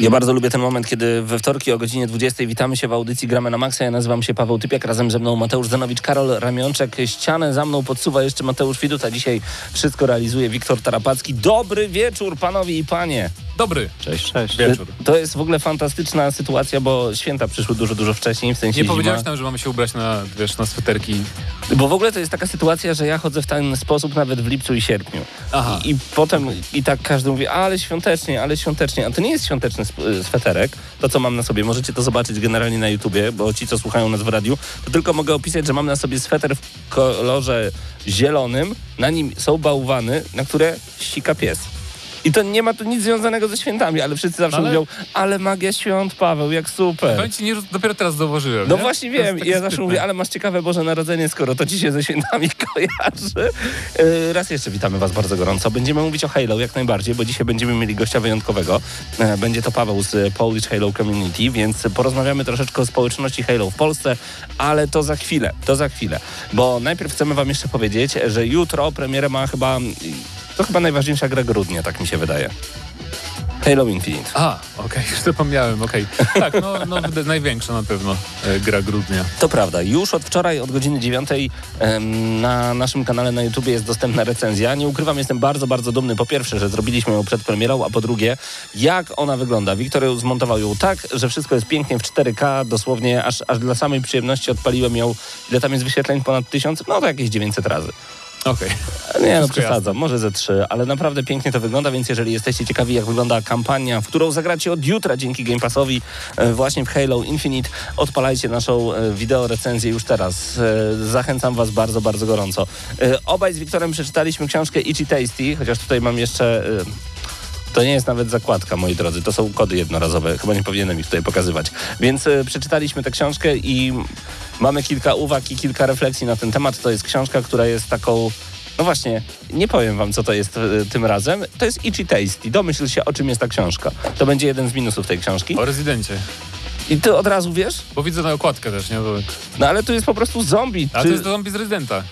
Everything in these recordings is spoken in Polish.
Ja bardzo lubię ten moment, kiedy we wtorki o godzinie 20:00 witamy się w audycji Gramy na Maxa. Ja nazywam się Paweł Typiak, razem ze mną Mateusz Zanowicz, Karol Ramionczek. Ścianę za mną podsuwa jeszcze Mateusz Widut, a dzisiaj wszystko realizuje Wiktor Tarapacki. Dobry wieczór, panowie i panie. Dobry. Cześć. Cześć. Wieczór. To jest w ogóle fantastyczna sytuacja, bo święta przyszły dużo wcześniej, w sensie powiedziałeś nam, że mamy się ubrać na, wiesz, na sweterki. Bo w ogóle to jest taka sytuacja, że ja chodzę w ten sposób nawet w lipcu i sierpniu. Aha. I potem i tak każdy mówi, ale świątecznie. A to nie jest świąteczny sweterek, to co mam na sobie. Możecie to zobaczyć generalnie na YouTubie, bo ci, co słuchają nas w radiu, to tylko mogę opisać, że mam na sobie sweter w kolorze zielonym, na nim są bałwany, na które sika pies. I to nie ma tu nic związanego ze świętami, ale wszyscy zawsze mówią, ale magia świąt, Paweł, jak super. Powiem ci, dopiero teraz zauważyłem. No nie? Właśnie wiem, ja zawsze mówię, ale masz ciekawe Boże Narodzenie, skoro to ci się ze świętami kojarzy. Raz jeszcze witamy was bardzo gorąco. Będziemy mówić o Halo jak najbardziej, bo dzisiaj będziemy mieli gościa wyjątkowego. Będzie to Paweł z Polish Halo Community, więc porozmawiamy troszeczkę o społeczności Halo w Polsce, ale to za chwilę. Bo najpierw chcemy wam jeszcze powiedzieć, że jutro premierę ma chyba najważniejsza gra grudnia, tak mi się wydaje. Halo Infinite. A, okej, już zapomniałem, okej. Tak, największa na pewno gra grudnia. To prawda, już od wczoraj, od godziny 9:00 na naszym kanale na YouTubie jest dostępna recenzja. Nie ukrywam, jestem bardzo, bardzo dumny, po pierwsze, że zrobiliśmy ją przed premierą, a po drugie, jak ona wygląda. Wiktor zmontował ją tak, że wszystko jest pięknie w 4K, dosłownie aż dla samej przyjemności odpaliłem ją, ile tam jest wyświetleń, ponad 1000, no to jakieś 900 razy. Okej. Okay. Nie, no przesadzam, może ze 3, ale naprawdę pięknie to wygląda, więc jeżeli jesteście ciekawi, jak wygląda kampania, w którą zagracie od jutra dzięki Game Passowi właśnie w Halo Infinite, odpalajcie naszą wideo recenzję już teraz. Zachęcam was bardzo, bardzo gorąco. Obaj z Wiktorem przeczytaliśmy książkę Itchy Tasty, chociaż tutaj mam jeszcze... To nie jest nawet zakładka, moi drodzy, to są kody jednorazowe, chyba nie powinienem ich tutaj pokazywać. Więc przeczytaliśmy tę książkę i mamy kilka uwag i kilka refleksji na ten temat. To jest książka, która jest taką... No właśnie, nie powiem wam, co to jest tym razem. To jest Itchy Tasty. Domyśl się, o czym jest ta książka. To będzie jeden z minusów tej książki. O rezydencie. I ty od razu wiesz? Bo widzę na okładkę też, nie? No ale tu jest po prostu zombie. A to jest zombie z rezydenta.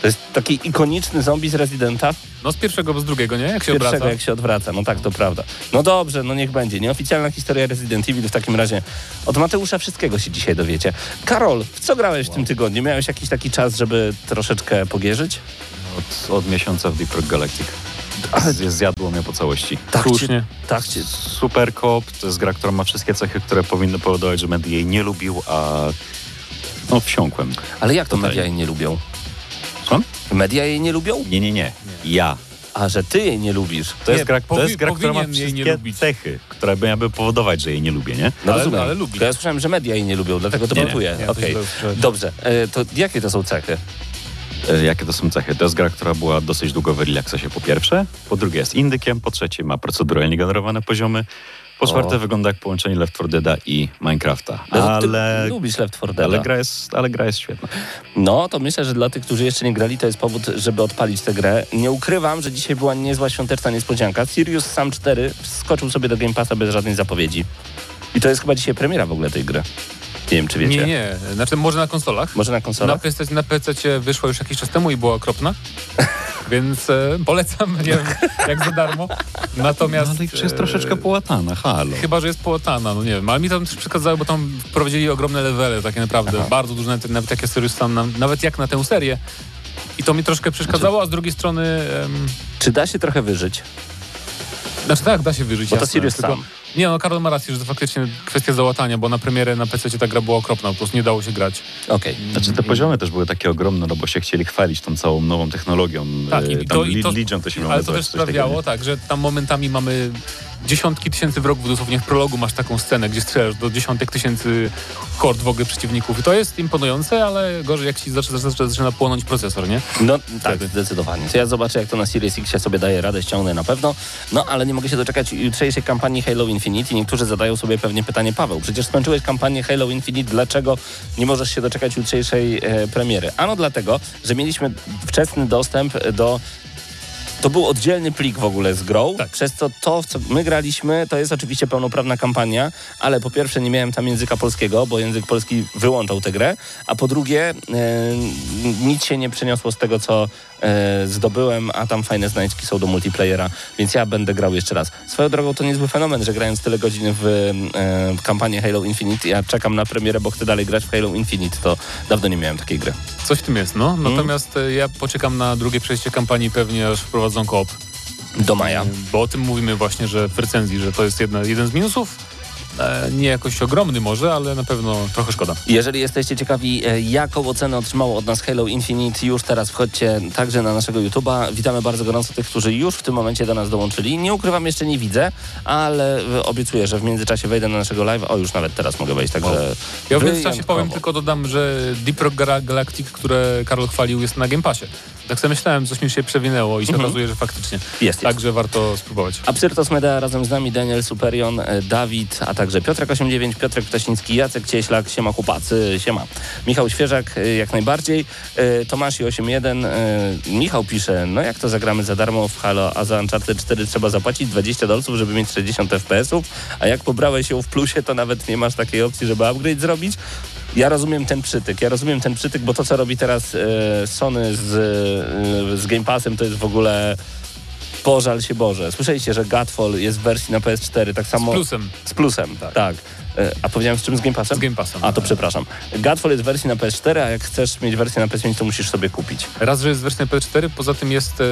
To jest taki ikoniczny zombie z Residenta. No z pierwszego, bo z drugiego, nie? Jak się odwraca. Z pierwszego, jak się odwraca. No tak, to prawda. No dobrze, no niech będzie. Nieoficjalna historia Resident Evil w takim razie. Od Mateusza wszystkiego się dzisiaj dowiecie. Karol, w co grałeś w tym tygodniu? Miałeś jakiś taki czas, żeby troszeczkę pogierzyć? Od miesiąca w Deep Rock Galactic. Zjadło mnie po całości. Tak. Super Cop to jest gra, która ma wszystkie cechy, które powinny powodować, że media jej nie lubił, a no wsiąkłem. Ale jak to media jej nie lubią? Media jej nie lubią? Nie. Ja. A, że ty jej nie lubisz. To jest gra, która ma wszystkie cechy, które miałaby powodować, że jej nie lubię, nie? No rozumiem, ale lubię. To ja słyszałem, że media jej nie lubią, dlatego to notuję. Okej. Dobrze. To jakie to są cechy? Jakie to są cechy? To jest gra, która była dosyć długo w relaksacie po pierwsze, po drugie jest indykiem, po trzecie ma proceduralnie generowane poziomy, po czwarte wygląda jak połączenie Left 4 Deada i Minecrafta. Ale lubisz Left 4 Deada. Ale gra jest świetna. No, to myślę, że dla tych, którzy jeszcze nie grali, to jest powód, żeby odpalić tę grę. Nie ukrywam, że dzisiaj była niezła świąteczna niespodzianka. Sirius Sam 4 wskoczył sobie do Game Passa bez żadnej zapowiedzi. I to jest chyba dzisiaj premiera w ogóle tej gry. Nie wiem, czy wiecie. Nie. Znaczy, może na konsolach. Na PC wyszła już jakiś czas temu i była okropna. Więc polecam, nie wiem, jak za darmo. Natomiast... ale już jest troszeczkę połatana, halo. Chyba, że jest połatana, no nie wiem. Ale mi tam też przeszkadzało, bo tam prowadzili ogromne levele, takie naprawdę. Aha. Bardzo duże, nawet jak ja Sirius Sam, nawet jak na tę serię. I to mi troszkę przeszkadzało, a z drugiej strony... Czy da się trochę wyżyć? Znaczy tak, da się wyżyć, bo to Sirius Sam. Nie, no Karol ma rację, że to faktycznie kwestia załatania, bo na premierę na PC ta gra była okropna, po prostu nie dało się grać. Okej. Znaczy te poziomy też były takie ogromne, no bo się chcieli chwalić tą całą nową technologią. Tak, i to się miało. Ale to też sprawiało, tak, że tam momentami mamy dziesiątki tysięcy wrogów, dosłownie w prologu masz taką scenę, gdzie strzelasz do dziesiątek tysięcy hord w ogóle przeciwników i to jest imponujące, ale gorzej jak ci zaczyna płonąć procesor, nie? No tak, zdecydowanie. Ja zobaczę, jak to na Series X się sobie daje radę, ściągnę na pewno, no ale nie mogę się doczekać jutrzejszej kampanii Halo Infinite i niektórzy zadają sobie pewnie pytanie, Paweł, przecież skończyłeś kampanię Halo Infinite, dlaczego nie możesz się doczekać jutrzejszej premiery? Ano dlatego, że mieliśmy wczesny dostęp do... To był oddzielny plik w ogóle z grą, tak. Przez to, w co my graliśmy, to jest oczywiście pełnoprawna kampania, ale po pierwsze nie miałem tam języka polskiego, bo język polski wyłączał tę grę, a po drugie nic się nie przeniosło z tego, co zdobyłem, a tam fajne znajdźki są do multiplayera, więc ja będę grał jeszcze raz. Swoją drogą to niezły fenomen, że grając tyle godzin w kampanię Halo Infinite, ja czekam na premierę, bo chcę dalej grać w Halo Infinite, to dawno nie miałem takiej gry. Coś w tym jest, no. Natomiast ja poczekam na drugie przejście kampanii, pewnie aż wprowadzą co-op. Do maja. Bo o tym mówimy właśnie, że w recenzji, że to jest jeden z minusów. Nie jakoś ogromny może, ale na pewno trochę szkoda. Jeżeli jesteście ciekawi, jaką ocenę otrzymało od nas Halo Infinite, już teraz wchodźcie także na naszego YouTube'a. Witamy bardzo gorąco tych, którzy już w tym momencie do nas dołączyli. Nie ukrywam, jeszcze nie widzę, ale obiecuję, że w międzyczasie wejdę na naszego live. O, już nawet teraz mogę wejść, także... Ja w międzyczasie powiem, tylko dodam, że Deep Rock Galactic, które Karol chwalił, jest na Game Passie. Tak sobie myślałem, coś mi się przewinęło i się okazuje, że faktycznie jest. Także warto spróbować. Absyrtos Media razem z nami, Daniel Superion, Dawid, a także Piotrek 89, Piotrek Ptasiński, Jacek Cieślak, siema chłopacy, siema. Michał Świeżak, jak najbardziej. Tomasz i 81, Michał pisze, no jak to zagramy za darmo w Halo, a za Uncharted 4 trzeba zapłacić $20, żeby mieć 60 FPS-ów, a jak pobrałeś ją w plusie, to nawet nie masz takiej opcji, żeby upgrade zrobić. Ja rozumiem ten przytyk, bo to, co robi teraz Sony z Game Passem, to jest w ogóle... Pożal się Boże. Słyszeliście, że Godfall jest w wersji na PS4, tak samo... Z plusem, tak. A powiedziałem z czym? Z Game Passem? Z Game Passem. A to przepraszam. Godfall jest w wersji na PS4, a jak chcesz mieć wersję na PS5, to musisz sobie kupić. Raz, że jest wersja na PS4, poza tym jest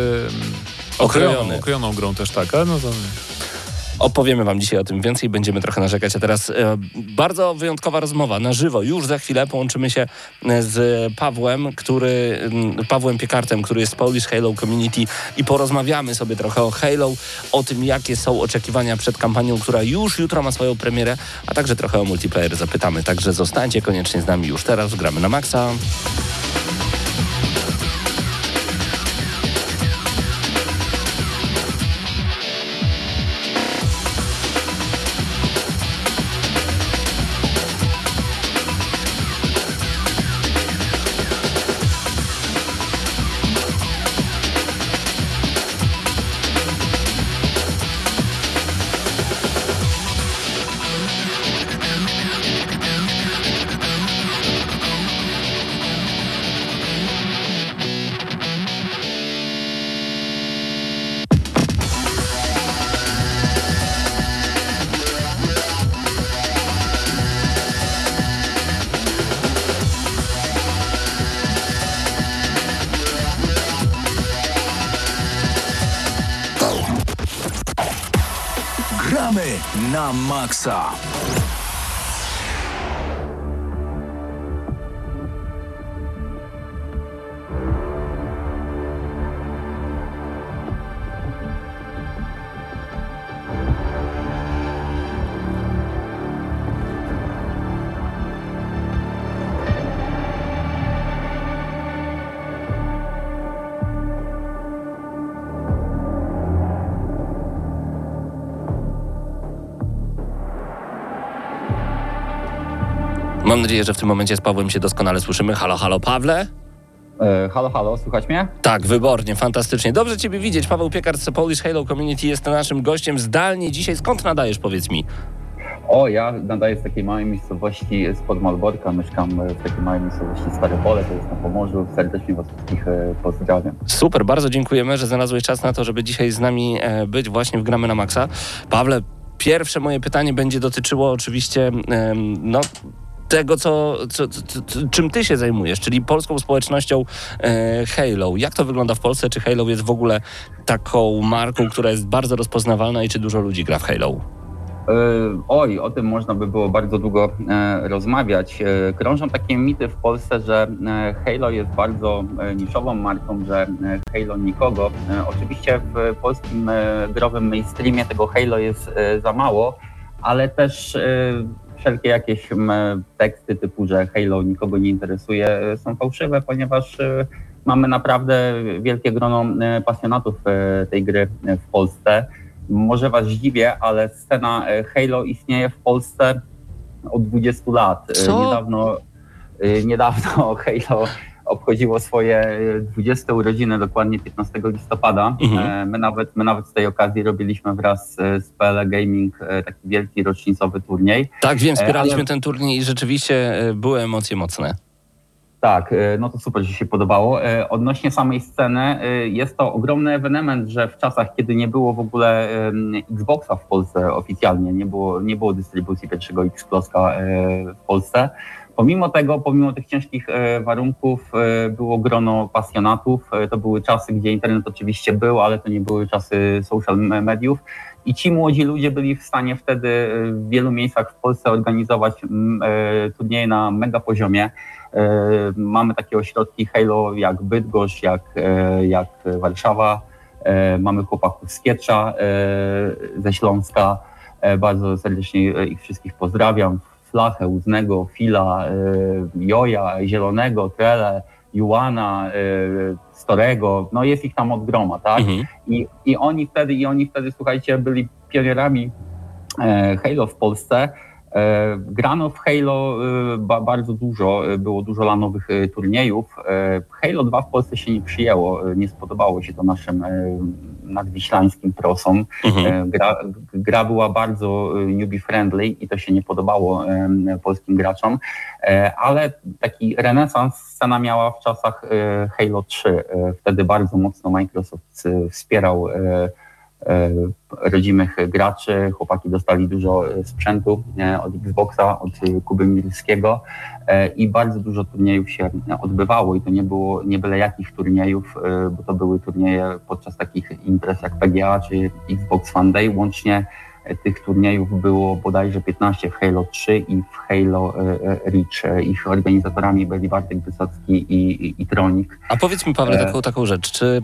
okrojoną grą też, tak. No to... Opowiemy wam dzisiaj o tym więcej, będziemy trochę narzekać, a teraz bardzo wyjątkowa rozmowa na żywo. Już za chwilę połączymy się z Pawłem Piekartem, który jest z Polish Halo Community i porozmawiamy sobie trochę o Halo, o tym jakie są oczekiwania przed kampanią, która już jutro ma swoją premierę, a także trochę o multiplayer zapytamy. Także zostańcie koniecznie z nami już teraz, gramy na maksa. Na maksa. Mam nadzieję, że w tym momencie z Pawłem się doskonale słyszymy. Halo, halo, Pawle? Halo, słychać mnie? Tak, wybornie, fantastycznie. Dobrze Ciebie widzieć. Paweł Piekarz z Polish Halo Community jest naszym gościem zdalnie dzisiaj. Skąd nadajesz, powiedz mi? Ja nadaję z takiej małej miejscowości spod Malborka, mieszkam w takiej małej miejscowości Stare Pole, to jest na Pomorzu, serdecznie Was wszystkich pozdrawiam. Super, bardzo dziękujemy, że znalazłeś czas na to, żeby dzisiaj z nami być właśnie w Gramy na Maxa. Pawle, pierwsze moje pytanie będzie dotyczyło oczywiście, tego, czym ty się zajmujesz, czyli polską społecznością Halo. Jak to wygląda w Polsce? Czy Halo jest w ogóle taką marką, która jest bardzo rozpoznawalna i czy dużo ludzi gra w Halo? Oj, o tym można by było bardzo długo rozmawiać. Krążą takie mity w Polsce, że Halo jest bardzo niszową marką, że Halo nikogo. Oczywiście w polskim growym mainstreamie tego Halo jest za mało, ale też wszelkie jakieś teksty typu, że Halo nikogo nie interesuje, są fałszywe, ponieważ mamy naprawdę wielkie grono pasjonatów tej gry w Polsce. Może was zdziwię, ale scena Halo istnieje w Polsce od 20 lat. Co? Niedawno Halo obchodziło swoje 20. urodziny, dokładnie 15 listopada. Mhm. My nawet z tej okazji robiliśmy wraz z PL Gaming taki wielki rocznicowy turniej. Tak, wiem, wspieraliśmy ten turniej i rzeczywiście były emocje mocne. Tak, no to super, że się podobało. Odnośnie samej sceny, jest to ogromny ewenement, że w czasach, kiedy nie było w ogóle Xboxa w Polsce oficjalnie, nie było dystrybucji pierwszego Xboxa w Polsce, pomimo tego, pomimo tych ciężkich warunków, było grono pasjonatów. To były czasy, gdzie internet oczywiście był, ale to nie były czasy social mediów. I ci młodzi ludzie byli w stanie wtedy w wielu miejscach w Polsce organizować turnieje na mega poziomie. Mamy takie ośrodki Halo jak Bydgoszcz, jak Warszawa. Mamy chłopaków z Kietrza, ze Śląska. Bardzo serdecznie ich wszystkich pozdrawiam. Flachę, Uznego, Fila, Joja, Zielonego, Trele, Juana, Storego, no jest ich tam od groma, tak? Mhm. I oni wtedy, słuchajcie, byli pionierami Halo w Polsce. Grano w Halo bardzo dużo, było dużo lanowych turniejów. Halo 2 w Polsce się nie przyjęło, nie spodobało się to naszym nadwiślańskim prosom. Mhm. Gra była bardzo newbie friendly i to się nie podobało polskim graczom, ale taki renesans scena miała w czasach Halo 3. Wtedy bardzo mocno Microsoft wspierał rodzimych graczy. Chłopaki dostali dużo sprzętu od Xboxa, od Kuby Mirskiego i bardzo dużo turniejów się odbywało i to nie było nie byle jakich turniejów, bo to były turnieje podczas takich imprez jak PGA czy Xbox Fan Day. Łącznie tych turniejów było bodajże 15 w Halo 3 i w Halo Reach. Ich organizatorami byli Bartek Wysocki i Tronik. A powiedz mi, Pawle, taką rzecz. Czy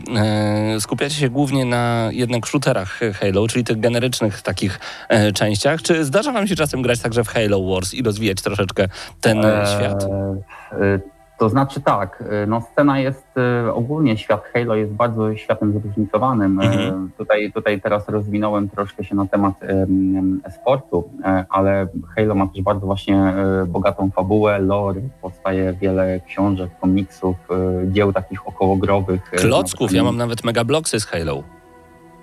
skupiacie się głównie na jednak shooterach Halo, czyli tych generycznych takich częściach? Czy zdarza wam się czasem grać także w Halo Wars i rozwijać troszeczkę ten świat? To znaczy tak, no scena jest ogólnie, świat Halo jest bardzo światem zróżnicowanym. Mhm. Tutaj teraz rozwinąłem troszkę się na temat e-sportu, ale Halo ma też bardzo właśnie bogatą fabułę, lore, powstaje wiele książek, komiksów, dzieł takich okołogrowych. Klocków, ja mam nawet megabloksy z Halo.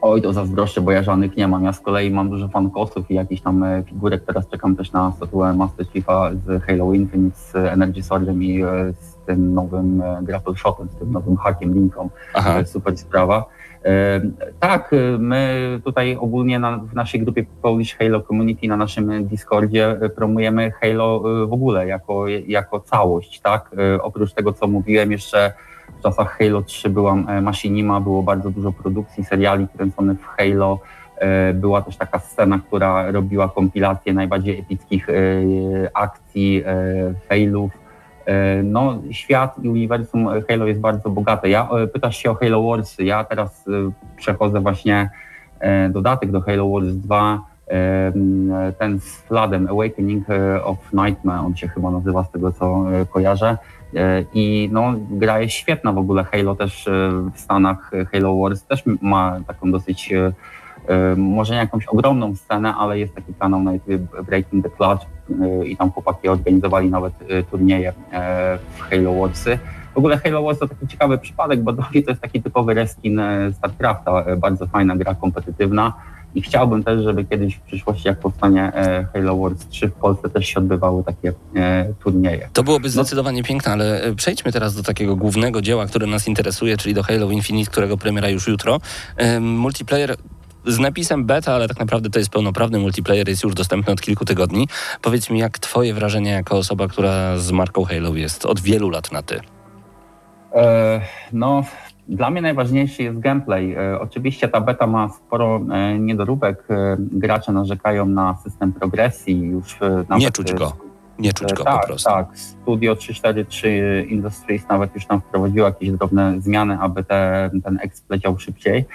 Oj, to zazdroszczę, bo ja żadnych nie mam. Ja z kolei mam dużo fankosów i jakichś tam figurek. Teraz czekam też na statuę Master Chiefa z Halo Infinite, z Energy Swordem i z tym nowym grapple shotem, z tym nowym hakiem Linką. Aha. Super sprawa. Tak, my tutaj ogólnie w naszej grupie Polish Halo Community na naszym Discordzie promujemy Halo w ogóle jako całość, tak? Oprócz tego, co mówiłem, jeszcze w czasach Halo 3 była Machinima, było bardzo dużo produkcji, seriali kręconych w Halo. Była też taka scena, która robiła kompilację najbardziej epickich akcji, failów. No, świat i uniwersum Halo jest bardzo bogate. Pytasz się o Halo Wars. Ja teraz przechodzę właśnie dodatek do Halo Wars 2. Ten z Fladem, Awakening of Nightmare, on się chyba nazywa, z tego co kojarzę. I no, gra jest świetna w ogóle. Halo też w Stanach, Halo Wars też ma taką dosyć, może nie jakąś ogromną scenę, ale jest taki kanał na YouTube Breaking the Clutch i tam chłopaki organizowali nawet turnieje w Halo Warsy. W ogóle Halo Wars to taki ciekawy przypadek, bo to jest taki typowy reskin StarCrafta, bardzo fajna gra kompetytywna. I chciałbym też, żeby kiedyś w przyszłości, jak powstanie Halo Wars 3 w Polsce, też się odbywały takie turnieje. To byłoby zdecydowanie piękne, ale przejdźmy teraz do takiego głównego dzieła, które nas interesuje, czyli do Halo Infinite, którego premiera już jutro. Multiplayer z napisem beta, ale tak naprawdę to jest pełnoprawny multiplayer, jest już dostępny od kilku tygodni. Powiedz mi, jak twoje wrażenia jako osoba, która z marką Halo jest od wielu lat na ty? No... Dla mnie najważniejszy jest gameplay. Oczywiście ta beta ma sporo niedoróbek. Gracze narzekają na system progresji. Już nawet nie czuć go po prostu. Tak, Studio 343 Industries nawet już tam wprowadziło jakieś drobne zmiany, aby ten exp leciał szybciej.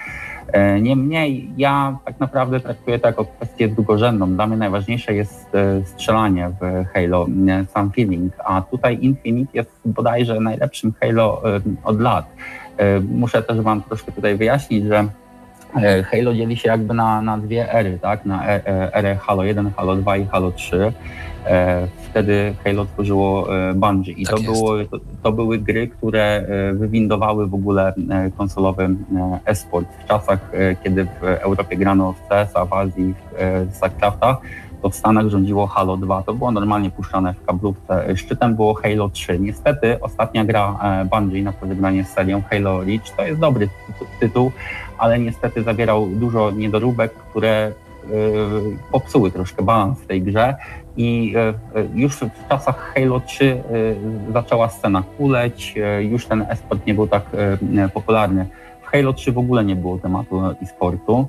Niemniej ja tak naprawdę traktuję to jako kwestię drugorzędną. Dla mnie najważniejsze jest strzelanie w Halo, sam feeling, a tutaj Infinite jest bodajże najlepszym Halo od lat. Muszę też wam troszkę tutaj wyjaśnić, że Halo dzieli się jakby na dwie ery, tak? Na erę Halo 1, Halo 2 i Halo 3. Wtedy Halo tworzyło Bungie i to były gry, które wywindowały w ogóle konsolowy e-sport. W czasach, kiedy w Europie grano w CS-a, w Azji, w StarCrafta, to w Stanach rządziło Halo 2. To było normalnie puszczane w kablówce. Szczytem było Halo 3. Niestety ostatnia gra Bungie na pożegnanie z serią Halo Reach to jest dobry tytuł, ale niestety zawierał dużo niedoróbek, które popsuły troszkę balans w tej grze i już w czasach Halo 3 zaczęła scena kuleć, już ten e-sport nie był tak popularny. W Halo 3 w ogóle nie było tematu e-sportu.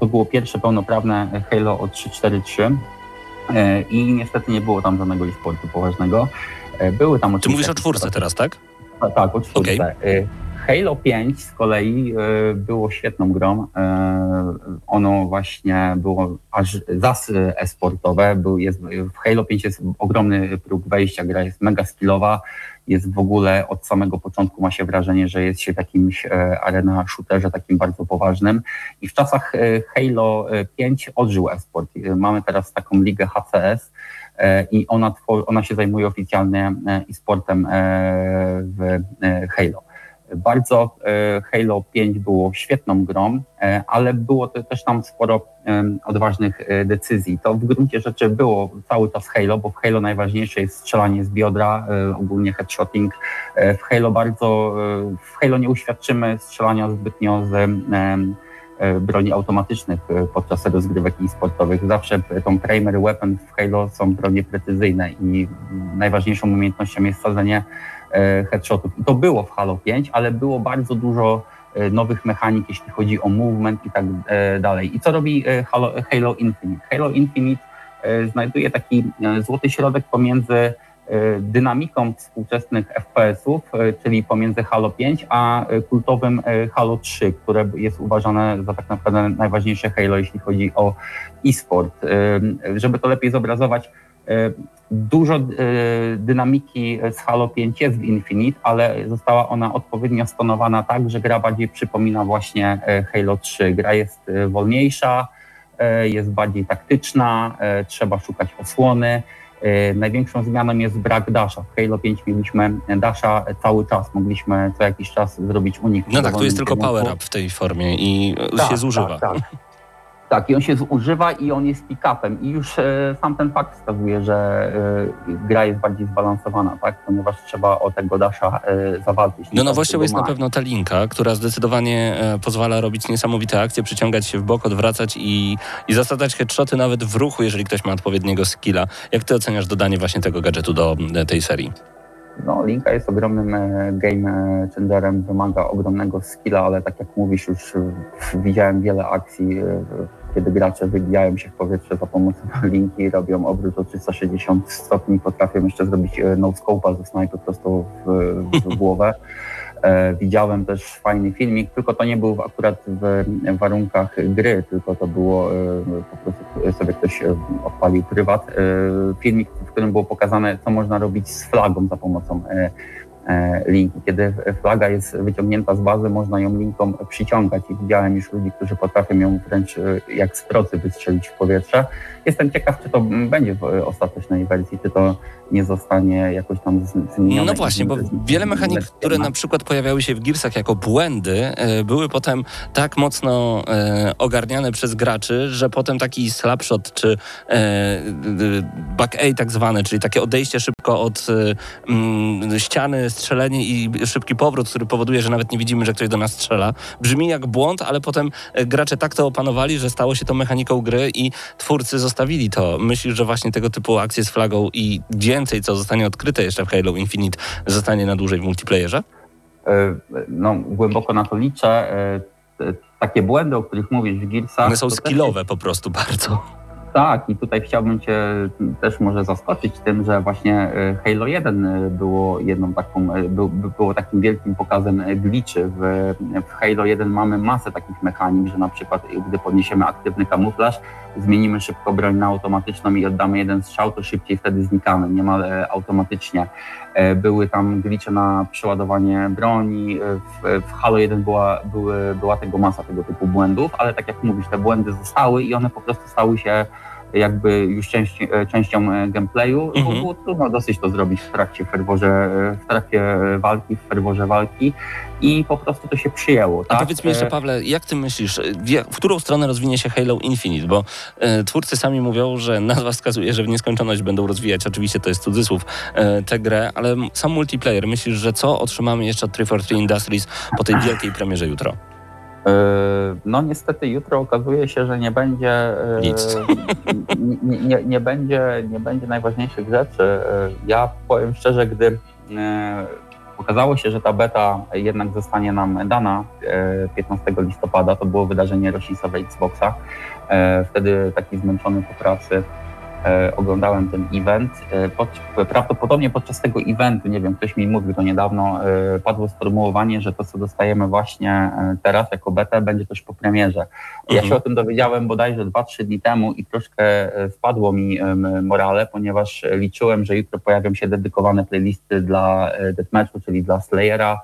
To było pierwsze pełnoprawne Halo od 3.4.3 i niestety nie było tam żadnego e-sportu poważnego. Były tam oczywiście... Ty mówisz o czwórce teraz, tak? Tak, o czwórce. Okay. Halo 5 z kolei było świetną grą. Ono właśnie było aż e-sportowe. W Halo 5 jest ogromny próg wejścia, gra jest mega skillowa, jest w ogóle od samego początku ma się wrażenie, że jest się w jakimś arena shooterze takim bardzo poważnym. I w czasach Halo 5 odżył e-sport. Mamy teraz taką ligę HCS, i ona się zajmuje oficjalnie e-sportem w Halo. Bardzo Halo 5 było świetną grą, ale było też tam sporo odważnych decyzji. To w gruncie rzeczy było cały czas Halo, bo w Halo najważniejsze jest strzelanie z biodra, ogólnie headshotting. W Halo nie uświadczymy strzelania zbytnio z broni automatycznych podczas rozgrywek e-sportowych. Zawsze tą primary weapon w Halo są bronie precyzyjne i najważniejszą umiejętnością jest sadzenie headshotów. I to było w Halo 5, ale było bardzo dużo nowych mechanik, jeśli chodzi o movement i tak dalej. I co robi Halo Infinite? Halo Infinite znajduje taki złoty środek pomiędzy dynamiką współczesnych FPS-ów, czyli pomiędzy Halo 5 a kultowym Halo 3, które jest uważane za tak naprawdę najważniejsze Halo, jeśli chodzi o e-sport. Żeby to lepiej zobrazować, dużo dynamiki z Halo 5 jest w Infinite, ale została ona odpowiednio stonowana tak, że gra bardziej przypomina właśnie Halo 3. Gra jest wolniejsza, jest bardziej taktyczna, trzeba szukać osłony. Największą zmianą jest brak dasha. W Halo 5 mieliśmy dasha cały czas. Mogliśmy co jakiś czas zrobić unik. No tak, tu jest tylko power-up w tej formie i się zużywa. Tak, i on się zużywa i on jest pick-upem. I już sam ten fakt wskazuje, że gra jest bardziej zbalansowana, tak? Ponieważ trzeba o tego dasha zawalczyć. No nowością jest na pewno ta linka, która zdecydowanie pozwala robić niesamowite akcje, przyciągać się w bok, odwracać i zasadzać headshoty nawet w ruchu, jeżeli ktoś ma odpowiedniego skilla. Jak ty oceniasz dodanie właśnie tego gadżetu do tej serii? No, Linka jest ogromnym game changerem, wymaga ogromnego skilla, ale tak jak mówisz, już widziałem wiele akcji, kiedy gracze wybijają się w powietrze za pomocą Linki, robią obrót o 360 stopni, potrafią jeszcze zrobić no-scope'a ze snajper prosto w głowę. Widziałem też fajny filmik, tylko to nie był akurat w warunkach gry, tylko to było po prostu sobie ktoś odpalił prywat. Filmik, w którym było pokazane, co można robić z flagą za pomocą Linki. Kiedy flaga jest wyciągnięta z bazy, można ją Linką przyciągać i widziałem już ludzi, którzy potrafią ją wręcz jak z procy wystrzelić w powietrze. Jestem ciekaw, czy to będzie w ostatecznej wersji, czy to nie zostanie jakoś tam zmienione. No właśnie, bo wiele mechanik, które na przykład pojawiały się w Gearsach jako błędy, były potem tak mocno ogarniane przez graczy, że potem taki slapshot czy back A tak zwane, czyli takie odejście szybko od ściany, strzelenie i szybki powrót, który powoduje, że nawet nie widzimy, że ktoś do nas strzela. Brzmi jak błąd, ale potem gracze tak to opanowali, że stało się to mechaniką gry i twórcy zostawili to. Myślisz, że właśnie tego typu akcje z flagą i więcej, co zostanie odkryte jeszcze w Halo Infinite, zostanie na dłużej w multiplayerze? no, głęboko na to liczę. Takie błędy, o których mówisz w Gearsach... One są skillowe też... po prostu bardzo. Tak, i tutaj chciałbym cię też może zaskoczyć tym, że właśnie Halo 1 było jedną taką, było takim wielkim pokazem glitchy. W Halo 1 mamy masę takich mechanik, że na przykład gdy podniesiemy aktywny kamuflaż, zmienimy szybko broń na automatyczną i oddamy jeden strzał, to szybciej wtedy znikamy, niemal automatycznie. Były tam glitche na przeładowanie broni, w Halo 1 była tego masa tego typu błędów, ale tak jak mówisz, te błędy zostały i one po prostu stały się jakby już częścią gameplayu, bo było trudno dosyć to zrobić w trakcie walki i po prostu to się przyjęło. A tak? Powiedz mi jeszcze, Pawle, jak ty myślisz, w którą stronę rozwinie się Halo Infinite? Bo twórcy sami mówią, że nazwa wskazuje, że w nieskończoność będą rozwijać, oczywiście to jest cudzysłów, tę grę, ale sam multiplayer, myślisz, że co otrzymamy jeszcze od 343 Industries po tej wielkiej premierze jutro? No niestety jutro okazuje się, że nie będzie nic. Nie będzie najważniejszych rzeczy. Ja powiem szczerze, gdy okazało się, że ta beta jednak zostanie nam dana 15 listopada, to było wydarzenie rocznicowe Xboxa. Wtedy taki zmęczony po pracy oglądałem ten event. Prawdopodobnie podczas tego eventu, nie wiem, ktoś mi mówił to niedawno, padło sformułowanie, że to, co dostajemy właśnie teraz jako betę, będzie też po premierze. Ja się o tym dowiedziałem bodajże 2-3 dni temu i troszkę spadło mi morale, ponieważ liczyłem, że jutro pojawią się dedykowane playlisty dla Deathmatchu, czyli dla Slayera.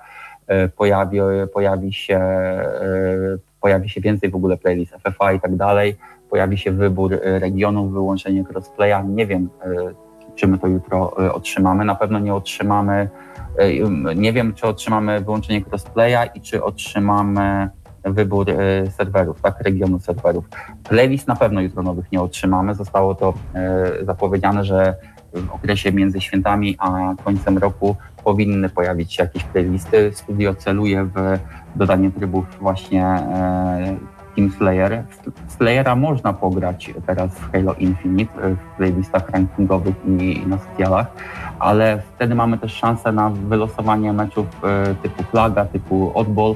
Pojawi się więcej w ogóle playlist FFA i tak dalej. Pojawi się wybór regionów, wyłączenie crossplaya. Nie wiem, czy my to jutro otrzymamy. Na pewno nie otrzymamy, nie wiem, czy otrzymamy wyłączenie crossplaya i czy otrzymamy wybór serwerów, tak, regionu serwerów. Playlist na pewno jutro nowych nie otrzymamy. Zostało to zapowiedziane, że w okresie między świętami a końcem roku powinny pojawić się jakieś playlisty. Studio celuje w dodanie trybów właśnie Team Slayer. Slayera można pograć teraz w Halo Infinite, w playlistach rankingowych i na socjalach, ale wtedy mamy też szansę na wylosowanie meczów typu Flaga, typu Oddball.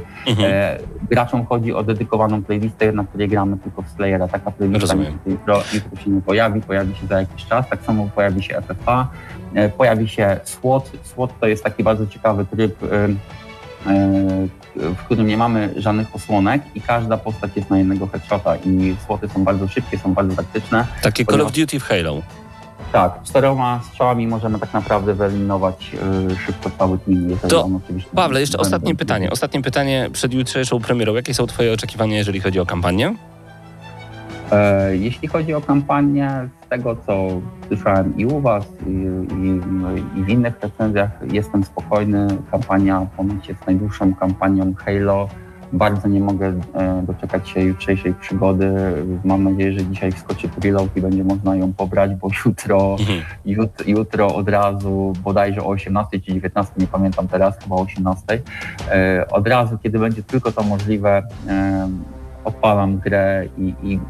Graczom chodzi o dedykowaną playlistę, na której gramy tylko w Slayera. Taka playlista jutro się nie pojawi się za jakiś czas, tak samo pojawi się FFA, pojawi się SWAT. SWAT to jest taki bardzo ciekawy tryb, w którym nie mamy żadnych osłonek i każda postać jest na jednego headshota i słoty są bardzo szybkie, są bardzo taktyczne. Takie Call of Duty w Halo. Tak, 4 strzałami możemy tak naprawdę wyeliminować szybko cały team. To, Pawle, jeszcze ostatnie pytanie przed jutrzejszą premierą. Jakie są twoje oczekiwania, jeżeli chodzi o kampanię? Jeśli chodzi o kampanię, z tego co słyszałem i u was, i w innych recenzjach, jestem spokojny. Kampania ponoć jest najdłuższą kampanią Halo. Bardzo nie mogę doczekać się jutrzejszej przygody. Mam nadzieję, że dzisiaj wskoczy preload i będzie można ją pobrać, bo jutro od razu, bodajże o 18 czy 19, nie pamiętam teraz, chyba o 18, od razu, kiedy będzie tylko to możliwe, odpalam grę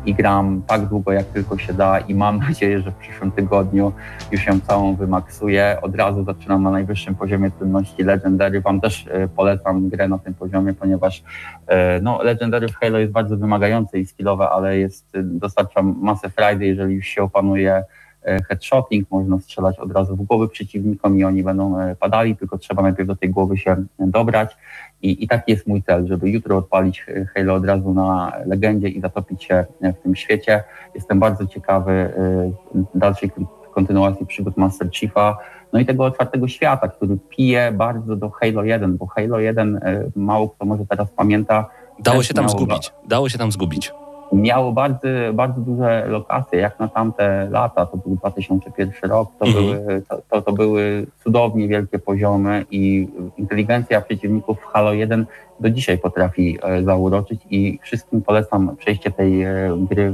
i gram tak długo, jak tylko się da i mam nadzieję, że w przyszłym tygodniu już ją całą wymaksuję. Od razu zaczynam na najwyższym poziomie trudności Legendary. Wam też polecam grę na tym poziomie, ponieważ no, Legendary w Halo jest bardzo wymagające i skillowe, ale dostarcza masę frajdy, jeżeli już się opanuje headshotting, można strzelać od razu w głowy przeciwnikom i oni będą padali, tylko trzeba najpierw do tej głowy się dobrać. I taki jest mój cel, żeby jutro odpalić Halo od razu na legendzie i zatopić się w tym świecie. Jestem bardzo ciekawy dalszej kontynuacji przygód Master Chiefa, no i tego otwartego świata, który pije bardzo do Halo 1, bo Halo 1, mało kto może teraz pamięta... Dało się tam zgubić. Miało bardzo, bardzo duże lokacje, jak na tamte lata, to był 2001 rok, to były cudownie wielkie poziomy i inteligencja przeciwników w Halo 1 do dzisiaj potrafi zauroczyć i wszystkim polecam przejście tej gry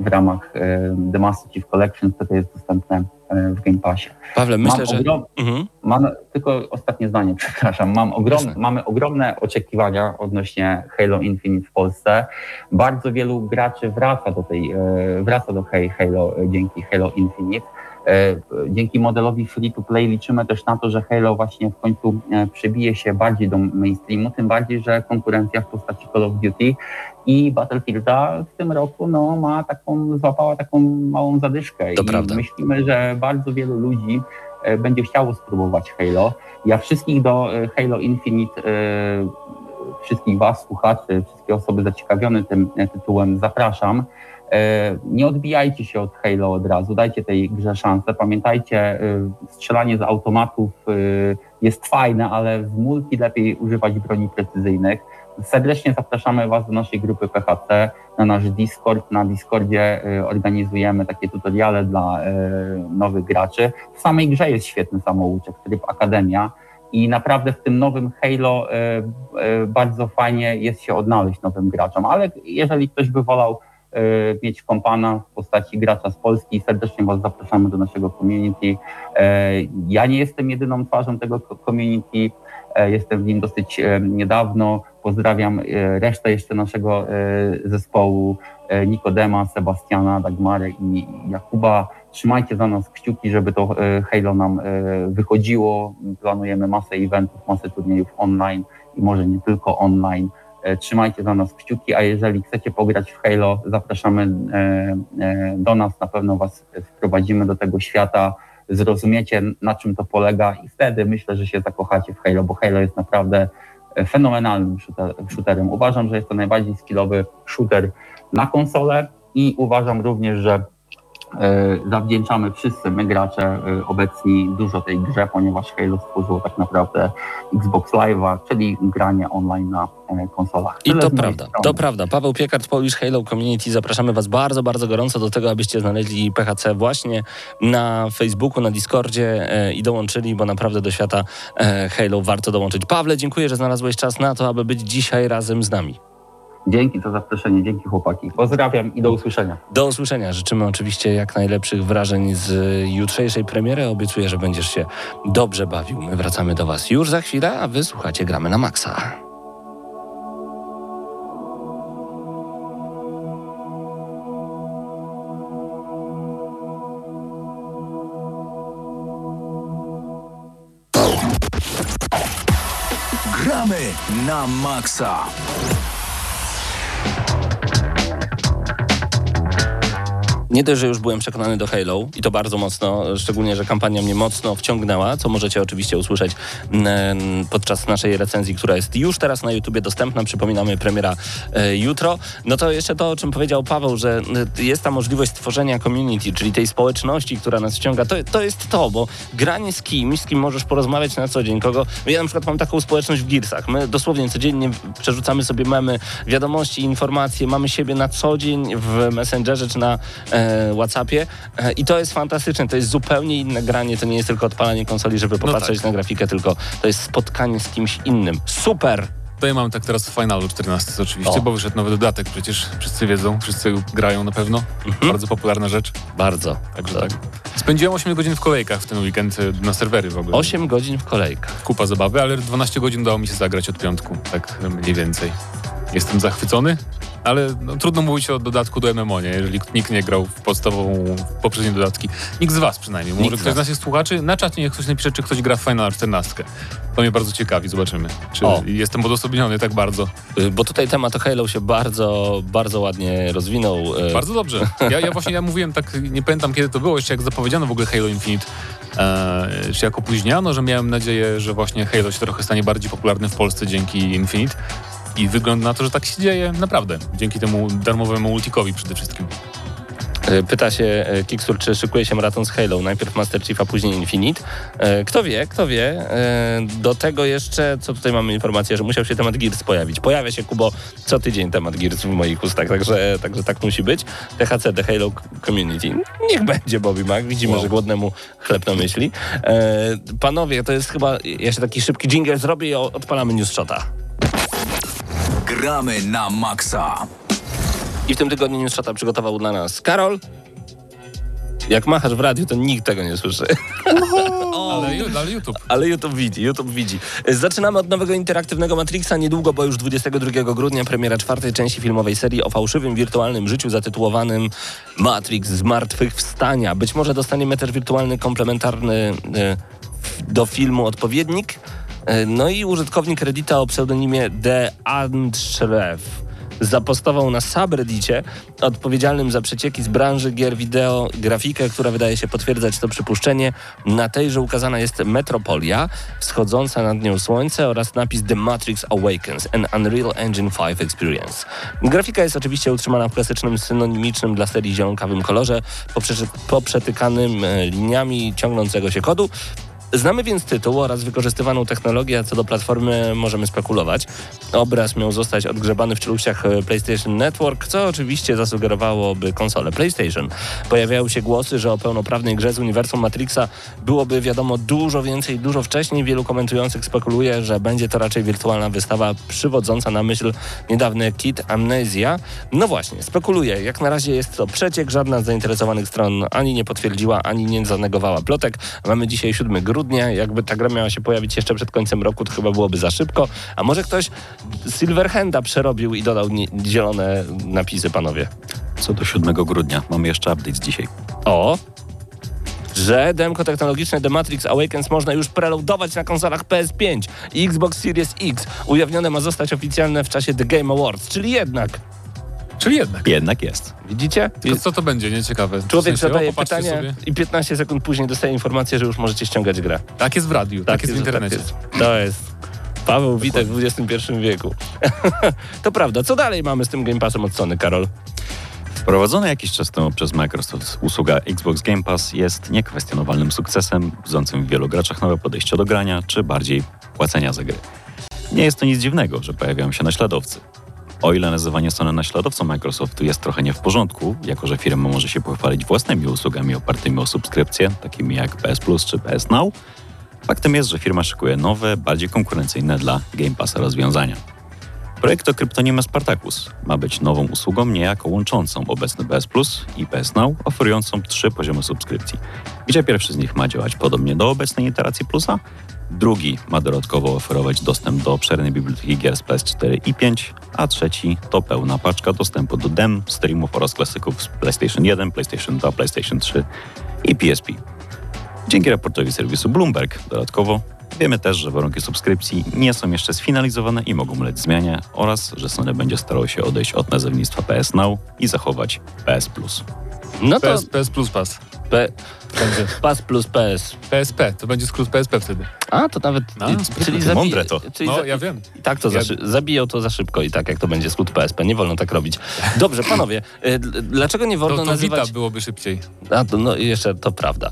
w ramach The Master Chief Collection, które jest dostępne w Game Passie. Pawle, tylko ostatnie zdanie, przepraszam. Mamy ogromne oczekiwania odnośnie Halo Infinite w Polsce. Bardzo wielu graczy wraca do Halo dzięki Halo Infinite. Dzięki modelowi free-to-play liczymy też na to, że Halo właśnie w końcu przebije się bardziej do mainstreamu, tym bardziej, że konkurencja w postaci Call of Duty i Battlefielda w tym roku no, ma taką, złapała taką małą zadyszkę. To prawda. Myślimy, że bardzo wielu ludzi będzie chciało spróbować Halo. Ja wszystkich do Halo Infinite, wszystkich was, słuchaczy, wszystkie osoby zaciekawione tym tytułem zapraszam. Nie odbijajcie się od Halo od razu, dajcie tej grze szansę. Pamiętajcie, strzelanie z automatów jest fajne, ale w multi lepiej używać broni precyzyjnych. Serdecznie zapraszamy was do naszej grupy PHC, na nasz Discord. Na Discordzie organizujemy takie tutoriale dla nowych graczy. W samej grze jest świetny samouczek, tryb Akademia. I naprawdę w tym nowym Halo bardzo fajnie jest się odnaleźć nowym graczom. Ale jeżeli ktoś by wolał mieć kompana w postaci gracza z Polski, serdecznie was zapraszamy do naszego community. Ja nie jestem jedyną twarzą tego community, jestem w nim dosyć niedawno. Pozdrawiam resztę jeszcze naszego zespołu, Nikodema, Sebastiana, Dagmary i Jakuba. Trzymajcie za nas kciuki, żeby to Halo nam wychodziło. Planujemy masę eventów, masę turniejów online i może nie tylko online. Trzymajcie za nas kciuki, a jeżeli chcecie pograć w Halo, zapraszamy do nas, na pewno was wprowadzimy do tego świata, zrozumiecie, na czym to polega i wtedy myślę, że się zakochacie w Halo, bo Halo jest naprawdę fenomenalnym shooterem. Uważam, że jest to najbardziej skillowy shooter na konsolę i uważam również, że zawdzięczamy wszyscy my gracze obecni dużo tej grze, ponieważ Halo stworzyło tak naprawdę Xbox Live'a, czyli granie online na konsolach. I to prawda, to prawda. Paweł Piekarz, Polish Halo Community. Zapraszamy was bardzo, bardzo gorąco do tego, abyście znaleźli PHC właśnie na Facebooku, na Discordzie i dołączyli, bo naprawdę do świata Halo warto dołączyć. Pawle, dziękuję, że znalazłeś czas na to, aby być dzisiaj razem z nami. Dzięki za zaproszenie, dzięki chłopaki. Pozdrawiam i do usłyszenia. Do usłyszenia. Życzymy oczywiście jak najlepszych wrażeń z jutrzejszej premiery. Obiecuję, że będziesz się dobrze bawił. My wracamy do was już za chwilę, a wy słuchacie Gramy na Maksa. Gramy na Maksa. Nie dość, że już byłem przekonany do Halo i to bardzo mocno, szczególnie, że kampania mnie mocno wciągnęła, co możecie oczywiście usłyszeć podczas naszej recenzji, która jest już teraz na YouTubie dostępna. Przypominamy, premiera jutro. No to jeszcze to, o czym powiedział Paweł, że jest ta możliwość stworzenia community, czyli tej społeczności, która nas wciąga. To jest to, bo granie z kimś, z kim możesz porozmawiać na co dzień, kogo... Ja na przykład mam taką społeczność w Gearsach. My dosłownie codziennie przerzucamy sobie memy, wiadomości, informacje, mamy siebie na co dzień w Messengerze czy na WhatsAppie i to jest fantastyczne, to jest zupełnie inne granie, to nie jest tylko odpalanie konsoli, żeby popatrzeć na grafikę, tylko to jest spotkanie z kimś innym. Super! To ja mam tak teraz w Finalu 14 oczywiście, bo wyszedł nowy dodatek, przecież wszyscy wiedzą, wszyscy grają na pewno. Bardzo popularna rzecz. Bardzo. Także tak. Spędziłem 8 godzin w kolejkach w ten weekend na serwery w ogóle. 8 godzin w kolejkach. Kupa zabawy, ale 12 godzin dało mi się zagrać od piątku, tak mniej więcej. Jestem zachwycony, ale no, trudno mówić o dodatku do MMO, nie? Jeżeli nikt nie grał w poprzednie dodatki. Nikt z was przynajmniej. Może ktoś z naszych słuchaczy na czacie niech ktoś napisze, czy ktoś gra w Final 14. To mnie bardzo ciekawi, zobaczymy. Czy jestem odosobniony tak bardzo. Bo tutaj temat o Halo się bardzo, bardzo ładnie rozwinął. Bardzo dobrze. Ja mówiłem tak, nie pamiętam kiedy to było, jeszcze jak zapowiedziano w ogóle Halo Infinite, czy jak opóźniano, że miałem nadzieję, że właśnie Halo się trochę stanie bardziej popularny w Polsce dzięki Infinite. I wygląda na to, że tak się dzieje naprawdę, dzięki temu darmowemu multikowi przede wszystkim. Pyta się Kiksur, czy szykuje się maraton z Halo. Najpierw Master Chief, a później Infinite. Kto wie. Do tego jeszcze, co tutaj mamy informację, że musiał się temat Gears pojawić. Pojawia się, Kubo, co tydzień temat Gears w moich ustach, także tak musi być. THC, The Halo Community. Niech będzie, Bobby Mac. Widzimy, że głodnemu chleb na myśli. Panowie, to jest chyba, jeszcze taki szybki dżingiel zrobię i odpalamy news shota. Gramy na Maxa. I w tym tygodniu newsshota przygotował dla nas Karol. Jak machasz w radiu, to nikt tego nie słyszy. Ale YouTube widzi, Zaczynamy od nowego interaktywnego Matrixa niedługo, bo już 22 grudnia premiera czwartej części filmowej serii o fałszywym, wirtualnym życiu zatytułowanym Matrix Zmartwychwstania. Być może dostaniemy też wirtualny, komplementarny do filmu odpowiednik. No i użytkownik Reddita o pseudonimie The Andrzelew zapostował na subreddicie odpowiedzialnym za przecieki z branży gier wideo grafikę, która wydaje się potwierdzać to przypuszczenie. Na tejże ukazana jest Metropolia, wschodząca nad nią słońce oraz napis The Matrix Awakens, an Unreal Engine 5 Experience. Grafika jest oczywiście utrzymana w klasycznym, synonimicznym dla serii zielonkawym kolorze, poprzetykanym liniami ciągnącego się kodu. Znamy więc tytuł oraz wykorzystywaną technologię, a co do platformy możemy spekulować. Obraz miał zostać odgrzebany w czeluściach PlayStation Network, co oczywiście zasugerowałoby konsolę PlayStation. Pojawiały się głosy, że o pełnoprawnej grze z uniwersum Matrixa byłoby wiadomo dużo więcej, dużo wcześniej. Wielu komentujących spekuluje, że będzie to raczej wirtualna wystawa przywodząca na myśl niedawny kit Amnesia. No właśnie, spekuluję. Jak na razie jest to przeciek. Żadna z zainteresowanych stron ani nie potwierdziła, ani nie zanegowała plotek. Mamy dzisiaj 7 grudnia. Jakby ta gra miała się pojawić jeszcze przed końcem roku, to chyba byłoby za szybko. A może ktoś Silverhanda przerobił i dodał zielone napisy, panowie? Co do 7 grudnia. Mamy jeszcze update dzisiaj. O! Że demko technologiczne The Matrix Awakens można już preloadować na konsolach PS5 i Xbox Series X. Ujawnione ma zostać oficjalne w czasie The Game Awards, czyli jednak... Jednak jest. Widzicie? Tylko co to będzie? Nieciekawe. Człowiek zadaje pytanie sobie i 15 sekund później dostaje informację, że już możecie ściągać grę. Tak jest w radiu, tak jest w internecie. Tak jest. To jest Paweł Witek w XXI wieku. To prawda. Co dalej mamy z tym Game Passem od Sony, Karol? Wprowadzona jakiś czas temu przez Microsoft usługa Xbox Game Pass jest niekwestionowalnym sukcesem, budzącym w wielu graczach nowe podejście do grania, czy bardziej płacenia za gry. Nie jest to nic dziwnego, że pojawiają się naśladowcy. O ile nazywanie Sony naśladowcą Microsoftu jest trochę nie w porządku, jako że firma może się pochwalić własnymi usługami opartymi o subskrypcje, takimi jak PS Plus czy PS Now, faktem jest, że firma szykuje nowe, bardziej konkurencyjne dla Game Passa rozwiązania. Projekt o kryptonimie Spartacus ma być nową usługą niejako łączącą obecny PS Plus i PS Now, oferującą 3 poziomy subskrypcji, gdzie pierwszy z nich ma działać podobnie do obecnej iteracji Plusa, drugi ma dodatkowo oferować dostęp do obszernej biblioteki gier z PS4 i 5, a trzeci to pełna paczka dostępu do dem, streamów oraz klasyków z PlayStation 1, PlayStation 2, PlayStation 3 i PSP. Dzięki raportowi serwisu Bloomberg dodatkowo wiemy też, że warunki subskrypcji nie są jeszcze sfinalizowane i mogą ulec zmianie oraz, że Sony będzie starało się odejść od nazewnictwa PS Now i zachować PS Plus. No to... PS Plus Pass. Pas plus PS. PSP, to będzie skrót PSP wtedy. A, to nawet... mądre to. No, ja wiem. Tak, to zabiją to za szybko i tak, jak to będzie skrót PSP. Nie wolno tak robić. Dobrze, panowie, dlaczego nie wolno nazywać... Vita byłoby szybciej. A, to, no jeszcze, to prawda.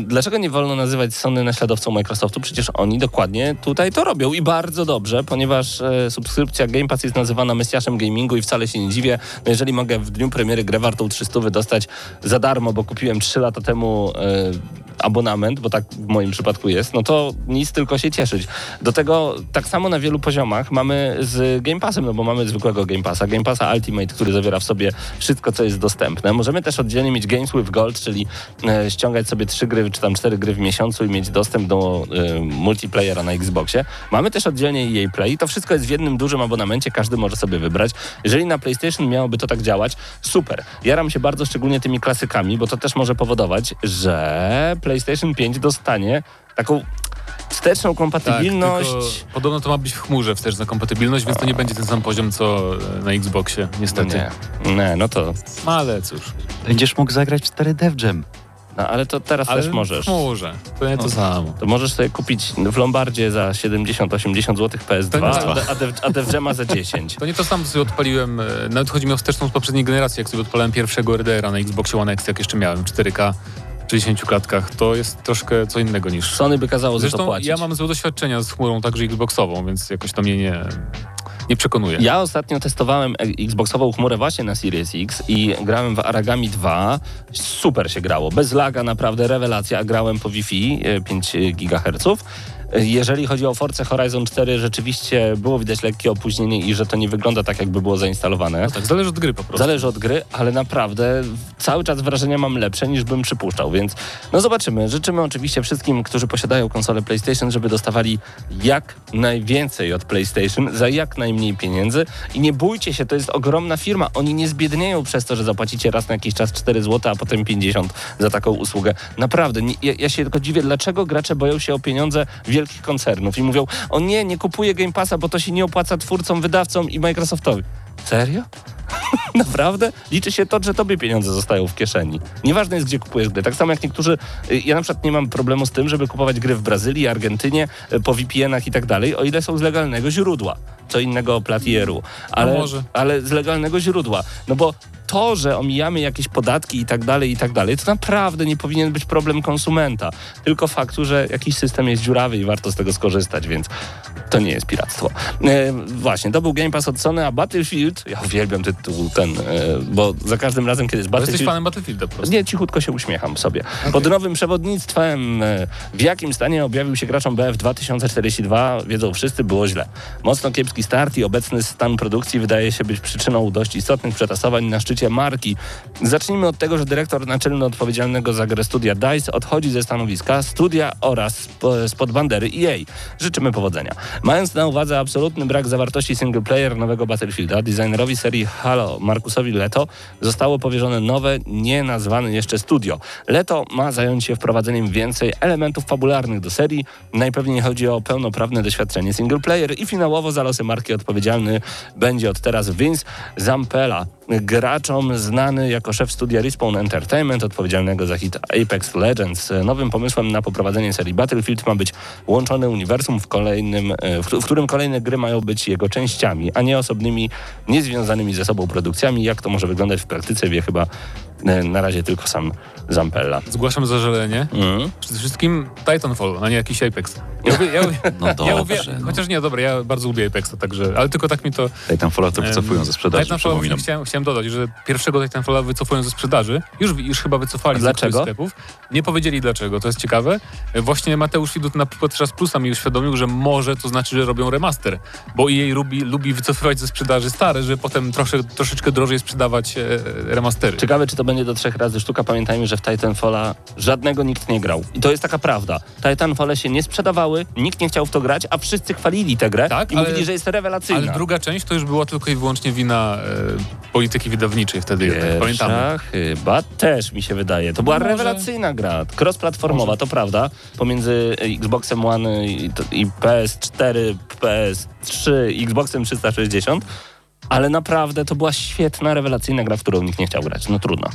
Dlaczego nie wolno nazywać Sony naśladowcą Microsoftu? Przecież oni dokładnie tutaj to robią i bardzo dobrze, ponieważ subskrypcja Game Pass jest nazywana mesjaszem gamingu i wcale się nie dziwię. No, jeżeli mogę w dniu premiery grę wartą 300 wydostać za darmo, bo kupiłem 3 lata temu abonament, bo tak w moim przypadku jest, no to nic, tylko się cieszyć. Do tego tak samo na wielu poziomach mamy z Game Passem, no bo mamy zwykłego Game Passa Ultimate, który zawiera w sobie wszystko, co jest dostępne. Możemy też oddzielnie mieć Games with Gold, czyli ściągać sobie 3 gry, czy tam 4 gry w miesiącu i mieć dostęp do multiplayera na Xboxie. Mamy też oddzielnie EA Play. To wszystko jest w jednym dużym abonamencie, każdy może sobie wybrać. Jeżeli na PlayStation miałoby to tak działać, super. Jaram się bardzo szczególnie tymi klasykami, bo to też może powodować, że PlayStation 5 dostanie taką wsteczną kompatybilność. Tak, podobno to ma być w chmurze wsteczna kompatybilność, więc to nie będzie ten sam poziom, co na Xboxie, niestety. Nie, no to... Ale cóż. Będziesz mógł zagrać w 4 Dev Jam. No, ale to teraz ale też możesz. Może. To nie to samo. To możesz sobie kupić w Lombardzie za 70-80 zł PS2, a Dev Jama za 10. To nie to samo, co sobie odpaliłem. Nawet chodzi mi o wsteczną z poprzedniej generacji, jak sobie odpalałem pierwszego RDR-a na Xboxie One X, jak jeszcze miałem 4K. W 60 klatkach, to jest troszkę co innego niż... Sony by kazało za to płacić. Ja mam złe doświadczenia z chmurą także Xboxową, więc jakoś to mnie nie przekonuje. Ja ostatnio testowałem Xboxową chmurę właśnie na Series X i grałem w Aragami 2. Super się grało. Bez laga, naprawdę rewelacja. Grałem po Wi-Fi 5 GHz. Jeżeli chodzi o Forcę Horizon 4, rzeczywiście było widać lekkie opóźnienie i że to nie wygląda tak, jakby było zainstalowane. No tak, zależy od gry po prostu. Zależy od gry, ale naprawdę cały czas wrażenia mam lepsze niż bym przypuszczał, więc no zobaczymy. Życzymy oczywiście wszystkim, którzy posiadają konsolę PlayStation, żeby dostawali jak najwięcej od PlayStation za jak najmniej pieniędzy i nie bójcie się, to jest ogromna firma. Oni nie zbiednieją przez to, że zapłacicie raz na jakiś czas 4 zł, a potem 50 za taką usługę. Naprawdę, ja się tylko dziwię, dlaczego gracze boją się o pieniądze wielkich koncernów i mówią, o nie, nie kupuję Game Passa, bo to się nie opłaca twórcom, wydawcom i Microsoftowi. Serio? Naprawdę? Liczy się to, że tobie pieniądze zostają w kieszeni. Nieważne jest, gdzie kupujesz gry. Tak samo jak niektórzy... Ja na przykład nie mam problemu z tym, żeby kupować gry w Brazylii, Argentynie, po VPN-ach i tak dalej, o ile są z legalnego źródła. Co innego o platieru. Ale z legalnego źródła. No bo to, że omijamy jakieś podatki i tak dalej, to naprawdę nie powinien być problem konsumenta. Tylko faktu, że jakiś system jest dziurawy i warto z tego skorzystać, więc to nie jest piractwo. Właśnie, to był Game Pass od Sony, a Battlefield... Ja uwielbiam tytuł ten, bo za każdym razem, kiedy jest Battlefield... Jesteś fanem Battlefielda po prostu. Nie, cichutko się uśmiecham sobie. Okay. Pod nowym przewodnictwem, w jakim stanie objawił się graczom BF 2042, wiedzą wszyscy, było źle. Mocno kiepski start i obecny stan produkcji wydaje się być przyczyną dość istotnych przetasowań na szczycie marki. Zacznijmy od tego, że dyrektor naczelny odpowiedzialnego za grę studia DICE odchodzi ze stanowiska studia oraz spod bandery EA. Życzymy powodzenia. Mając na uwadze absolutny brak zawartości singleplayer nowego Battlefielda, designerowi serii Halo Markusowi Leto zostało powierzone nowe, nienazwane jeszcze studio. Leto ma zająć się wprowadzeniem więcej elementów fabularnych do serii. Najpewniej chodzi o pełnoprawne doświadczenie singleplayer i finałowo za losy marki odpowiedzialny będzie od teraz Vince Zampella, graczom znany jako szef studia Respawn Entertainment, odpowiedzialnego za hit Apex Legends. Nowym pomysłem na poprowadzenie serii Battlefield ma być łączone uniwersum, w którym kolejne gry mają być jego częściami, a nie osobnymi, niezwiązanymi ze sobą produkcjami. Jak to może wyglądać w praktyce, wie chyba na razie tylko sam Zampella. Zgłaszam zażalenie. Przede wszystkim Titanfall, a nie jakiś Apex. Chociaż nie, dobra, ja bardzo lubię Apexa, także, ale tylko tak mi to... Titanfalla to wycofują ze sprzedaży. Titanfalla chciałem dodać, że pierwszego Titanfalla wycofują ze sprzedaży. Już chyba wycofali z sklepów. Nie powiedzieli dlaczego, to jest ciekawe. Właśnie Mateusz Widut podczas Plusa mi uświadomił, że może to znaczy, że robią remaster, bo EA lubi wycofywać ze sprzedaży stare, że potem troszeczkę drożej sprzedawać remastery. Ciekawe, czy to będzie do 3 razy sztuka. Pamiętajmy, że w Titanfalla żadnego nikt nie grał. I to jest taka prawda. Titanfalle się nie sprzedawały, nikt nie chciał w to grać, a wszyscy chwalili tę grę mówili, że jest rewelacyjna. Ale druga część to już była tylko i wyłącznie wina polityki wydawniczej wtedy. Tak pamiętamy. Chyba też mi się wydaje. To była rewelacyjna gra. Cross-platformowa, to prawda. Pomiędzy Xboxem One i PS4, PS3, Xboxem 360. Ale naprawdę to była świetna, rewelacyjna gra, w którą nikt nie chciał grać. No trudno.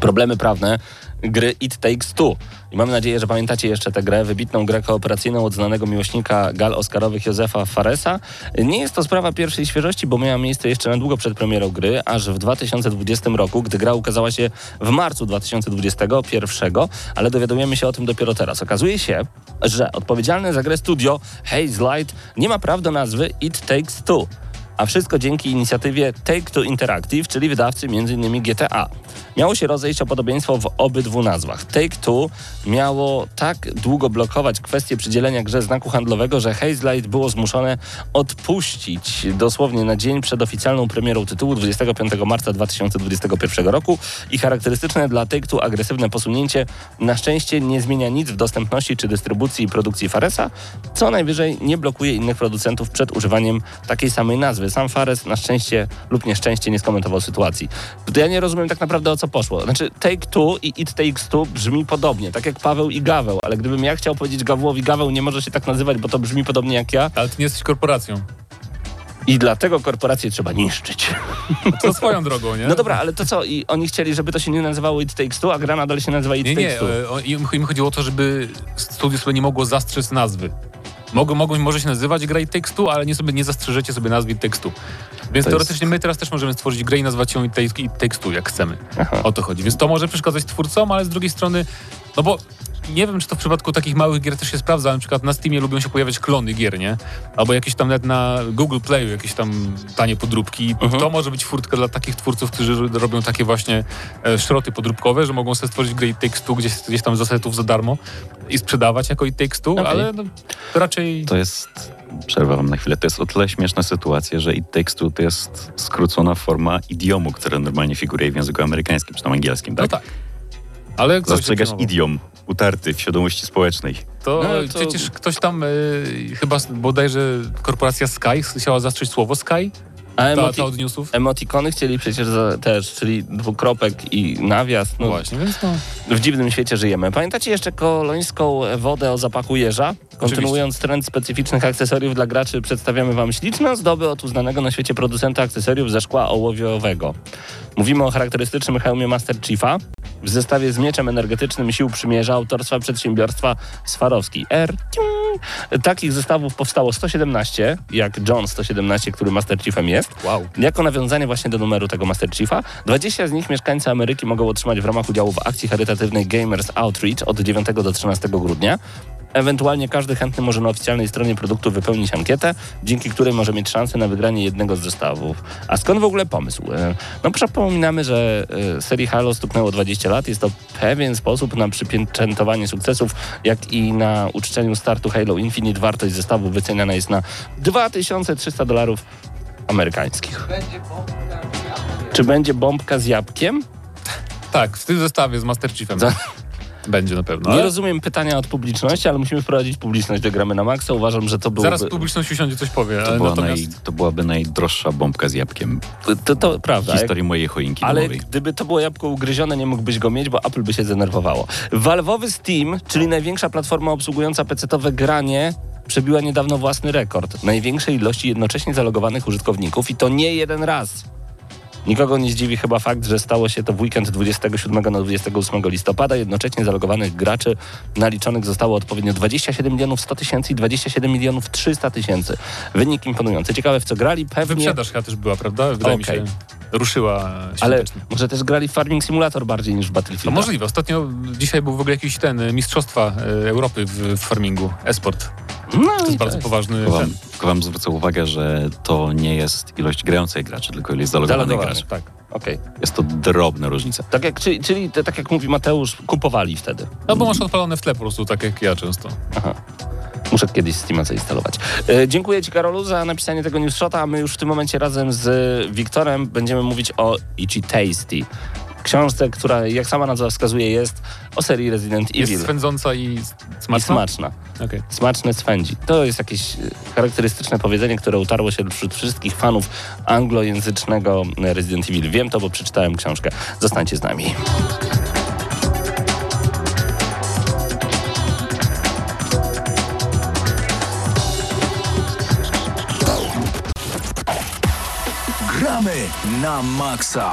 Problemy prawne gry It Takes Two. I mam nadzieję, że pamiętacie jeszcze tę grę, wybitną grę kooperacyjną od znanego miłośnika gal oscarowych Josefa Faresa. Nie jest to sprawa pierwszej świeżości, bo miała miejsce jeszcze na długo przed premierą gry, aż w 2020 roku, gdy gra ukazała się w marcu 2021, ale dowiadujemy się o tym dopiero teraz. Okazuje się, że odpowiedzialne za grę studio Hazelight nie ma praw do nazwy It Takes Two. A wszystko dzięki inicjatywie Take-Two Interactive, czyli wydawcy m.in. GTA. Miało się rozejść o podobieństwo w obydwu nazwach. Take-Two miało tak długo blokować kwestię przydzielenia grze znaku handlowego, że Hazelight było zmuszone odpuścić dosłownie na dzień przed oficjalną premierą tytułu 25 marca 2021 roku i charakterystyczne dla Take-Two agresywne posunięcie na szczęście nie zmienia nic w dostępności czy dystrybucji i produkcji Faresa, co najwyżej nie blokuje innych producentów przed używaniem takiej samej nazwy. Sam Fares na szczęście lub nieszczęście nie skomentował sytuacji. Ja nie rozumiem tak naprawdę, o co poszło. Znaczy Take-Two i It Takes Two brzmi podobnie, tak jak Paweł i Gaweł, ale gdybym ja chciał powiedzieć Gawłowi, Gaweł nie może się tak nazywać, bo to brzmi podobnie jak ja. Ale ty nie jesteś korporacją. I dlatego korporacje trzeba niszczyć. To swoją drogą, nie? No dobra, ale to co? I oni chcieli, żeby to się nie nazywało It Takes Two, a gra nadal się nazywa It Takes Two. Im chodziło o to, żeby studio sobie nie mogło zastrzec nazwy. Może się nazywać gra i tekstu, ale nie zastrzeżecie sobie nazwy tekstu. Więc teoretycznie my teraz też możemy stworzyć grę i nazwać ją i tekstu, jak chcemy. Aha. O to chodzi. Więc to może przeszkadzać twórcom, ale z drugiej strony, no bo nie wiem, czy to w przypadku takich małych gier też się sprawdza, na przykład na Steamie lubią się pojawiać klony gier, nie? Albo jakieś tam nawet na Google Playu jakieś tam tanie podróbki. To może być furtka dla takich twórców, którzy robią takie właśnie szroty podróbkowe, że mogą sobie stworzyć grę It Takes Two gdzieś tam z asetów za darmo i sprzedawać jako It Takes Two, ale no, to raczej... To jest... Przerwę wam na chwilę. To jest o tyle śmieszna sytuacja, że It Takes Two to jest skrócona forma idiomu, która normalnie figuruje w języku amerykańskim, czy tam angielskim, tak? No tak. Ale zastrzegasz idiom utarty w świadomości społecznej. To przecież ktoś tam chyba bodajże korporacja Sky chciała zastrzec słowo Sky. A od newsów? Emotikony chcieli przecież też, czyli dwukropek i nawias. No właśnie, więc to... W dziwnym świecie żyjemy. Pamiętacie jeszcze kolońską wodę o zapachu jeża? Kontynuując trend specyficznych akcesoriów dla graczy, przedstawiamy wam śliczne zdoby od uznanego na świecie producenta akcesoriów ze szkła ołowiowego. Mówimy o charakterystycznym hełmie Master Chiefa w zestawie z mieczem energetycznym sił przymierza autorstwa przedsiębiorstwa Swarowski. Takich zestawów powstało 117, jak John 117, który Master Chiefem jest. Wow. Jako nawiązanie właśnie do numeru tego Master Chiefa. 20 z nich mieszkańcy Ameryki mogą otrzymać w ramach udziału w akcji charytatywnej Gamers Outreach od 9 do 13 grudnia. Ewentualnie każdy chętny może na oficjalnej stronie produktu wypełnić ankietę, dzięki której może mieć szansę na wygranie jednego z zestawów. A skąd w ogóle pomysł? No przypominamy, że serii Halo stuknęło 20 lat. Jest to pewien sposób na przypieczętowanie sukcesów, jak i na uczczeniu startu Halo Infinite. Wartość zestawu wyceniana jest na $2300 amerykańskich. Czy będzie bombka z jabłkiem? Tak, w tym zestawie z Master Chiefem. Będzie na pewno. Nie rozumiem pytania od publiczności, ale musimy wprowadzić publiczność do Gramy na Maxa. Uważam, że to byłoby... Zaraz publiczność usiądzie, coś powie. To byłaby najdroższa bombka z jabłkiem. To prawda. W historii mojej choinki domowej. Ale gdyby to było jabłko ugryzione, nie mógłbyś go mieć, bo Apple by się zdenerwowało. Valve'owy Steam, czyli największa platforma obsługująca PC-owe granie, przebiła niedawno własny rekord największej ilości jednocześnie zalogowanych użytkowników i to nie jeden raz. Nikogo nie zdziwi chyba fakt, że stało się to w weekend 27 na 28 listopada. Jednocześnie zalogowanych graczy naliczonych zostało odpowiednio 27 100 000 i 27 300 000. Wynik imponujący. Ciekawe, w co grali. Pewnie... Wyprzedaż chyba też była, prawda? Wydaje mi się, ruszyła świątecznie. Ale może też grali w Farming Simulator bardziej niż w Battlefield. No możliwe. Ostatnio dzisiaj był w ogóle jakiś mistrzostwa Europy w farmingu, esport. No to jest bardzo poważny trend. Tylko wam zwrócę uwagę, że to nie jest ilość grających graczy, tylko ilość zalogowanych graczy. Tak. Okay. Jest to drobna różnica. Tak jak, czyli tak jak mówi Mateusz, kupowali wtedy. No bo masz odpalone w tle po prostu, tak jak ja często. Aha. Muszę kiedyś Steama zainstalować. Dziękuję ci, Karolu, za napisanie tego newsshota. My już w tym momencie razem z Wiktorem będziemy mówić o Itchy Tasty. Książce, która, jak sama nazwa wskazuje, jest o serii Resident Evil. Jest swędząca i smaczna? I smaczna. Okay. Smaczne swędzi. To jest jakieś charakterystyczne powiedzenie, które utarło się wśród wszystkich fanów anglojęzycznego Resident Evil. Wiem to, bo przeczytałem książkę. Zostańcie z nami. Gramy na maksa.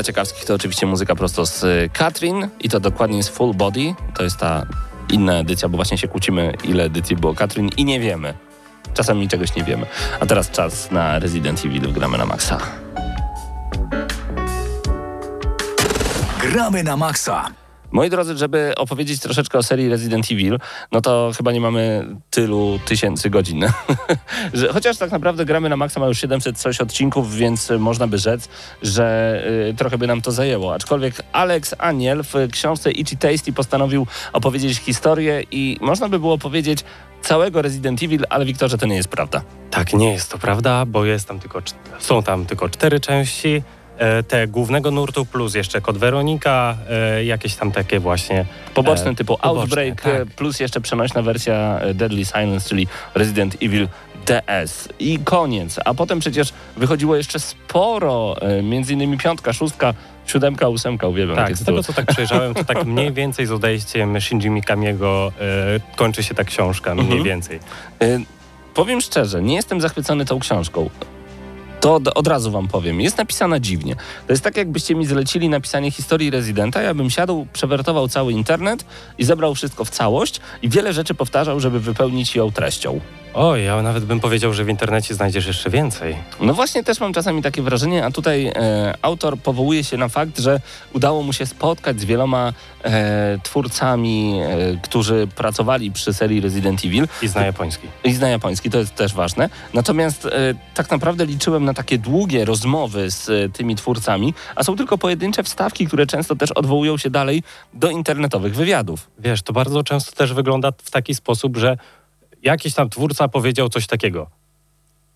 dla ciekawskich to oczywiście muzyka prosto z Katrin i to dokładnie z Full Body. To jest ta inna edycja, bo właśnie się kłócimy, ile edycji było Katrin i nie wiemy. Czasami czegoś nie wiemy. A teraz czas na Resident Evil. Gramy na maksa. Gramy na maksa. Moi drodzy, żeby opowiedzieć troszeczkę o serii Resident Evil, no to chyba nie mamy tylu tysięcy godzin. Chociaż tak naprawdę Gramy na maksa ma już 700 coś odcinków, więc można by rzec, że trochę by nam to zajęło. Aczkolwiek Alex Aniel w książce Itchy Tasty postanowił opowiedzieć historię i można by było powiedzieć całego Resident Evil, ale Wiktorze, to nie jest prawda. Tak, nie jest to prawda, bo jest tam tylko, są tam tylko 4 części. Te głównego nurtu plus jeszcze Kod Weronika, jakieś tam takie właśnie... Poboczne typu Outbreak, tak. Plus jeszcze przenośna wersja Deadly Silence, czyli Resident Evil DS. I koniec. A potem przecież wychodziło jeszcze sporo, między innymi 5, 6, 7, 8, uwielbiam. Tak, z tego co tak przejrzałem, to tak mniej więcej z odejściem Shinji Mikamiego kończy się ta książka, mniej więcej. Powiem szczerze, nie jestem zachwycony tą książką. To od razu wam powiem. Jest napisana dziwnie. To jest tak, jakbyście mi zlecili napisanie historii Residenta, ja bym siadł, przewertował cały internet i zebrał wszystko w całość i wiele rzeczy powtarzał, żeby wypełnić ją treścią. Oj, ja nawet bym powiedział, że w internecie znajdziesz jeszcze więcej. No właśnie, też mam czasami takie wrażenie, a tutaj autor powołuje się na fakt, że udało mu się spotkać z wieloma twórcami, którzy pracowali przy serii Resident Evil. I zna japoński. I zna japoński, to jest też ważne. Natomiast tak naprawdę liczyłem na takie długie rozmowy z tymi twórcami, a są tylko pojedyncze wstawki, które często też odwołują się dalej do internetowych wywiadów. Wiesz, to bardzo często też wygląda w taki sposób, że jakiś tam twórca powiedział coś takiego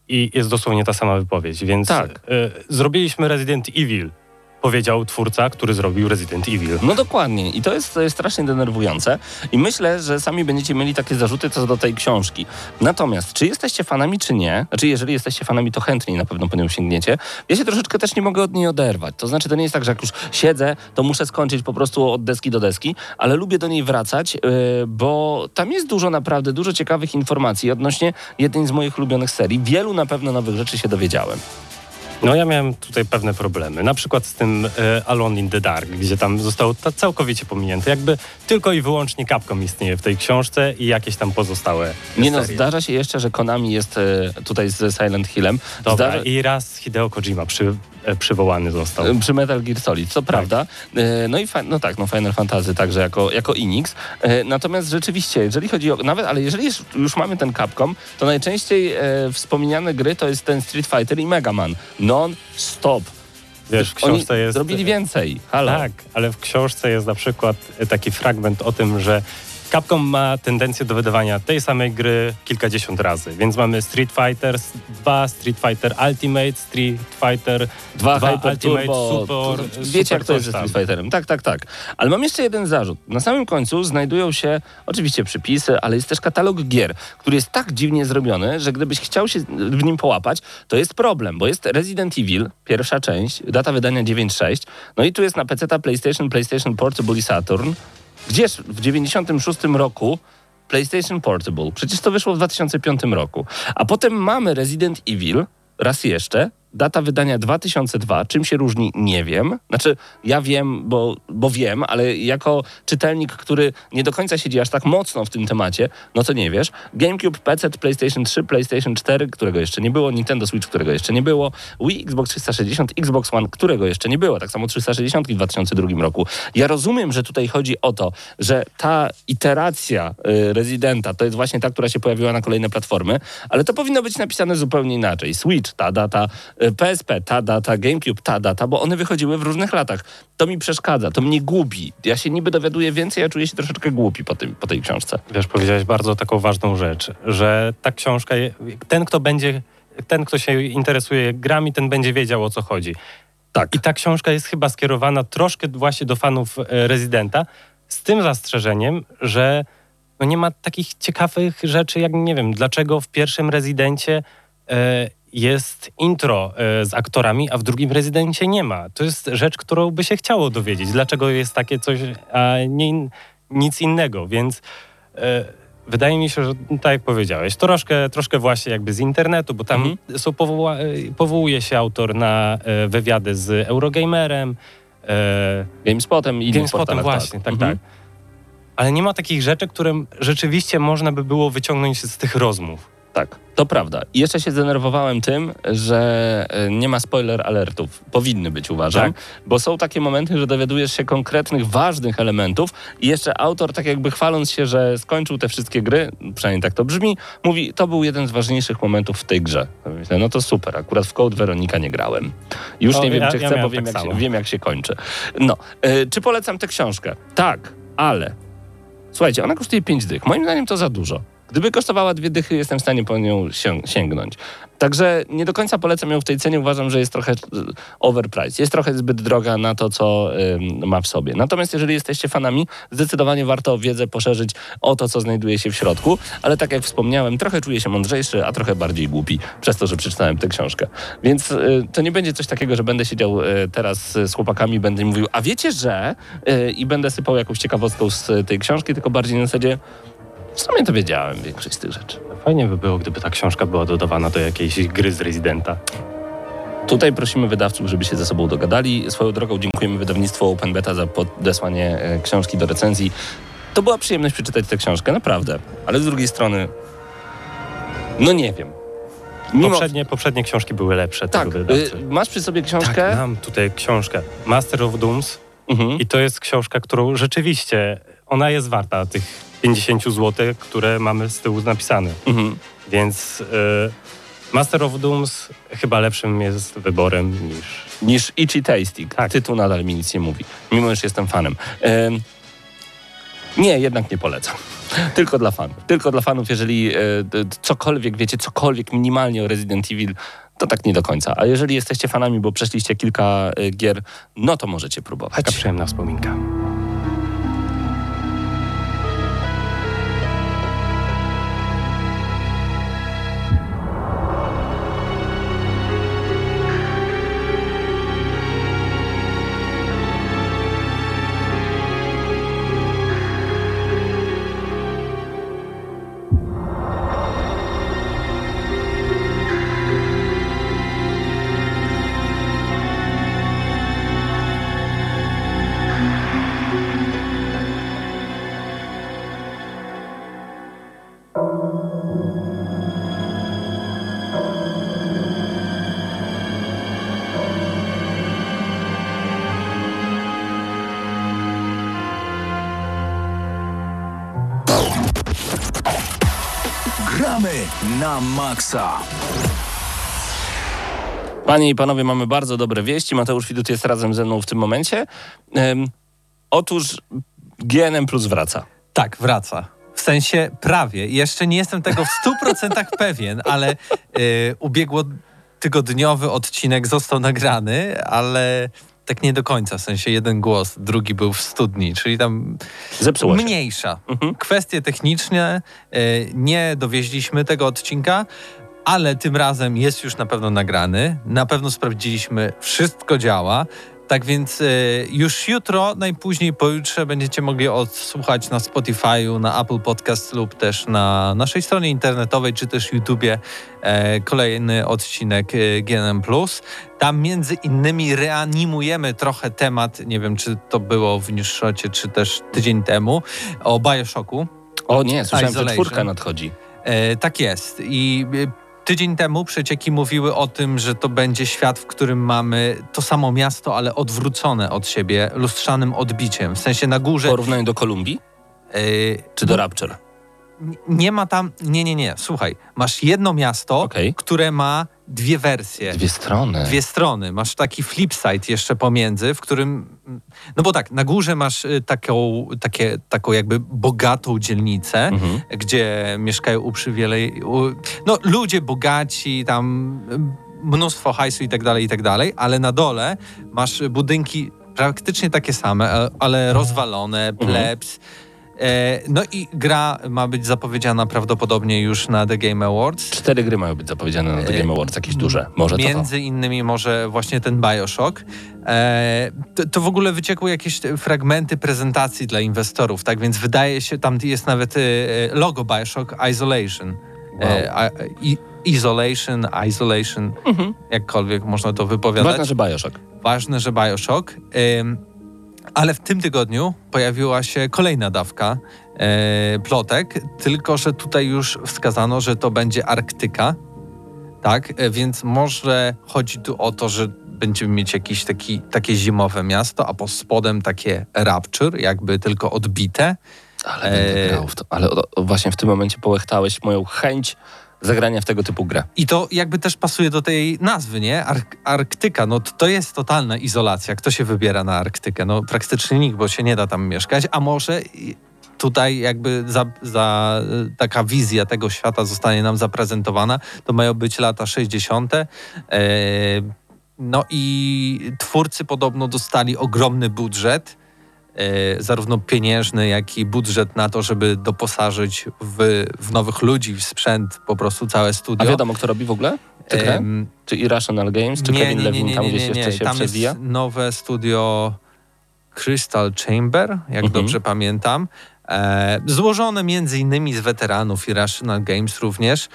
i jest dosłownie ta sama wypowiedź, więc tak. Zrobiliśmy Resident Evil, powiedział twórca, który zrobił Resident Evil. No dokładnie i to jest strasznie denerwujące i myślę, że sami będziecie mieli takie zarzuty co do tej książki. Natomiast czy jesteście fanami, czy nie, znaczy jeżeli jesteście fanami, to chętniej na pewno po nią sięgniecie. Ja się troszeczkę też nie mogę od niej oderwać, to znaczy to nie jest tak, że jak już siedzę, to muszę skończyć po prostu od deski do deski, ale lubię do niej wracać, bo tam jest dużo naprawdę, dużo ciekawych informacji odnośnie jednej z moich ulubionych serii. Wielu na pewno nowych rzeczy się dowiedziałem. No ja miałem tutaj pewne problemy, na przykład z tym Alone in the Dark, gdzie tam zostało całkowicie pominięte, jakby tylko i wyłącznie Capcom istnieje w tej książce i jakieś tam pozostałe serie. Nie no, zdarza się jeszcze, że Konami jest tutaj z Silent Hillem. Dobra, i raz Hideo Kojima przywołany został. Przy Metal Gear Solid, co tak. Prawda. No i no Final Fantasy także jako Inix. Natomiast rzeczywiście, jeżeli chodzi o... nawet, ale jeżeli już mamy ten Capcom, to najczęściej wspomniane gry to jest ten Street Fighter i Mega Man. Non-stop. Wiesz, w książce jest... zrobili więcej. Halo. Tak, ale w książce jest na przykład taki fragment o tym, że Capcom ma tendencję do wydawania tej samej gry kilkadziesiąt razy, więc mamy Street Fighter 2, Street Fighter Ultimate, Street Fighter 2, Ultimate, Turbo, Super... Wiecie jak to jest ze Street Fighterem, tak. Ale mam jeszcze jeden zarzut. Na samym końcu znajdują się oczywiście przypisy, ale jest też katalog gier, który jest tak dziwnie zrobiony, że gdybyś chciał się w nim połapać, to jest problem, bo jest Resident Evil, pierwsza część, data wydania 9.6, no i tu jest na PC-ta, PlayStation, PlayStation Portable i Saturn. Gdzież w 96 roku PlayStation Portable? Przecież to wyszło w 2005 roku. A potem mamy Resident Evil, raz jeszcze, data wydania 2002. Czym się różni? Nie wiem. Znaczy, ja wiem, bo wiem, ale jako czytelnik, który nie do końca siedzi aż tak mocno w tym temacie, no to nie wiesz. GameCube, PC, PlayStation 3, PlayStation 4, którego jeszcze nie było, Nintendo Switch, którego jeszcze nie było, Wii, Xbox 360, Xbox One, którego jeszcze nie było. Tak samo 360 w 2002 roku. Ja rozumiem, że tutaj chodzi o to, że ta iteracja Residenta to jest właśnie ta, która się pojawiła na kolejne platformy, ale to powinno być napisane zupełnie inaczej. Switch, ta data... PSP, ta data, GameCube, ta data, bo one wychodziły w różnych latach. To mi przeszkadza, to mnie gubi. Ja się niby dowiaduję więcej, ja czuję się troszeczkę głupi po tej książce. Wiesz, powiedziałeś bardzo taką ważną rzecz, że ta książka, ten, kto się interesuje grami, ten będzie wiedział, o co chodzi. Tak. I ta książka jest chyba skierowana troszkę właśnie do fanów Residenta, z tym zastrzeżeniem, że no nie ma takich ciekawych rzeczy, jak nie wiem, dlaczego w pierwszym Residencie jest intro z aktorami, a w drugim Rezydencie nie ma. To jest rzecz, którą by się chciało dowiedzieć. Dlaczego jest takie coś, a nic innego. Więc Wydaje mi się, że tak jak powiedziałeś, troszkę właśnie jakby z internetu, bo tam powołuje się autor na wywiady z Eurogamerem, GameSpotem i innych portalach. Właśnie, tak. Ale nie ma takich rzeczy, które rzeczywiście można by było wyciągnąć z tych rozmów. Tak, to prawda. I jeszcze się zdenerwowałem tym, że nie ma spoiler alertów. Powinny być, uważam, tak? Bo są takie momenty, że dowiadujesz się konkretnych, ważnych elementów i jeszcze autor, tak jakby chwaląc się, że skończył te wszystkie gry, przynajmniej tak to brzmi, mówi, to był jeden z ważniejszych momentów w tej grze. Myślę, no to super, akurat w Code Veronica nie grałem. Już nie wiem, czy chcę, bo wiem, jak się kończy. No, czy polecam tę książkę? Tak, ale... Słuchajcie, ona kosztuje 5 dych. Moim zdaniem to za dużo. Gdyby kosztowała 2 dychy, jestem w stanie po nią sięgnąć. Także nie do końca polecam ją w tej cenie. Uważam, że jest trochę overpriced. Jest trochę zbyt droga na to, co ma w sobie. Natomiast jeżeli jesteście fanami, zdecydowanie warto wiedzę poszerzyć o to, co znajduje się w środku. Ale tak jak wspomniałem, trochę czuję się mądrzejszy, a trochę bardziej głupi przez to, że przeczytałem tę książkę. Więc to nie będzie coś takiego, że będę siedział teraz z chłopakami, będę mówił, a wiecie, że... I będę sypał jakąś ciekawostką z tej książki, tylko bardziej na zasadzie... W sumie to wiedziałem większość z tych rzeczy. Fajnie by było, gdyby ta książka była dodawana do jakiejś gry z Residenta. Tutaj prosimy wydawców, żeby się ze sobą dogadali. Swoją drogą dziękujemy wydawnictwu Open Beta za podesłanie książki do recenzji. To była przyjemność przeczytać tę książkę, naprawdę. Ale z drugiej strony... No nie wiem. Poprzednie książki były lepsze. Tak, masz przy sobie książkę? Tak, mam tutaj książkę. Master of Dooms. I to jest książka, którą rzeczywiście... Ona jest warta tych 50 zł, które mamy z tyłu napisane. Więc Master of Dooms chyba lepszym jest wyborem niż Itchy Tasty. Tak. Tytuł nadal mi nic nie mówi, mimo że jestem fanem. Nie, jednak nie polecam. Tylko dla fanów. Tylko dla fanów, jeżeli cokolwiek wiecie, cokolwiek minimalnie o Resident Evil, to tak nie do końca. A jeżeli jesteście fanami, bo przeszliście kilka gier, no to możecie próbować. Taka przyjemna wspominka. Na maksa. Panie i panowie, mamy bardzo dobre wieści. Mateusz Widut jest razem ze mną w tym momencie. Otóż GNM Plus wraca. Tak, wraca. W sensie prawie. Jeszcze nie jestem tego w 100% pewien, ale ubiegłotygodniowy odcinek został nagrany, ale... Tak nie do końca, w sensie jeden głos, drugi był w studni, czyli tam zepsuło się. Mniejsza. Kwestie techniczne, nie dowieźliśmy tego odcinka, ale tym razem jest już na pewno nagrany, na pewno sprawdziliśmy, wszystko działa, tak więc już jutro, najpóźniej pojutrze będziecie mogli odsłuchać na Spotify'u, na Apple Podcast lub też na naszej stronie internetowej, czy też YouTubie kolejny odcinek GNM+. Tam między innymi reanimujemy trochę temat, nie wiem czy to było w newshocie, czy też tydzień temu, o Bioshocku. O nie, słyszałem, że 4 nadchodzi. Tak jest i... Tydzień temu przecieki mówiły o tym, że to będzie świat, w którym mamy to samo miasto, ale odwrócone od siebie, lustrzanym odbiciem. W sensie na górze... Porównanie do Kolumbii? Czy do Rapture? Nie ma tam... Nie. Słuchaj, masz jedno miasto, które ma 2 wersje. 2 strony. 2 strony. Masz taki flipside jeszcze pomiędzy, w którym... No bo tak, na górze masz taką jakby bogatą dzielnicę, gdzie mieszkają ludzie bogaci, tam mnóstwo hajsu i tak dalej, ale na dole masz budynki praktycznie takie same, ale rozwalone, plebs, No i gra ma być zapowiedziana prawdopodobnie już na The Game Awards. 4 gry mają być zapowiedziane na The Game Awards, jakieś duże. Może między innymi może właśnie ten BioShock. To w ogóle wyciekły jakieś fragmenty prezentacji dla inwestorów, tak więc wydaje się, tam jest nawet logo BioShock Isolation. Wow. Isolation, jakkolwiek można to wypowiadać. Ważne, że BioShock. Ale w tym tygodniu pojawiła się kolejna dawka plotek, tylko że tutaj już wskazano, że to będzie Arktyka, tak? Więc może chodzi tu o to, że będziemy mieć jakieś takie zimowe miasto, a pod spodem takie Rapture, jakby tylko odbite. Ale będę grał w to. Ale właśnie w tym momencie połechtałeś moją chęć zagrania w tego typu grę. I to jakby też pasuje do tej nazwy, nie? Arktyka, no to jest totalna izolacja. Kto się wybiera na Arktykę? No praktycznie nikt, bo się nie da tam mieszkać, a może tutaj jakby taka wizja tego świata zostanie nam zaprezentowana. To mają być lata 60. No i twórcy podobno dostali ogromny budżet, zarówno pieniężny, jak i budżet na to, żeby doposażyć w nowych ludzi, w sprzęt po prostu całe studio. A wiadomo, kto robi w ogóle? Czy Irrational Games, czy Kevin Levine tam gdzieś jeszcze się przewija? Jest nowe studio Crystal Chamber, jak dobrze pamiętam. Złożone między innymi z weteranów Irrational Games również.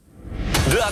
Dla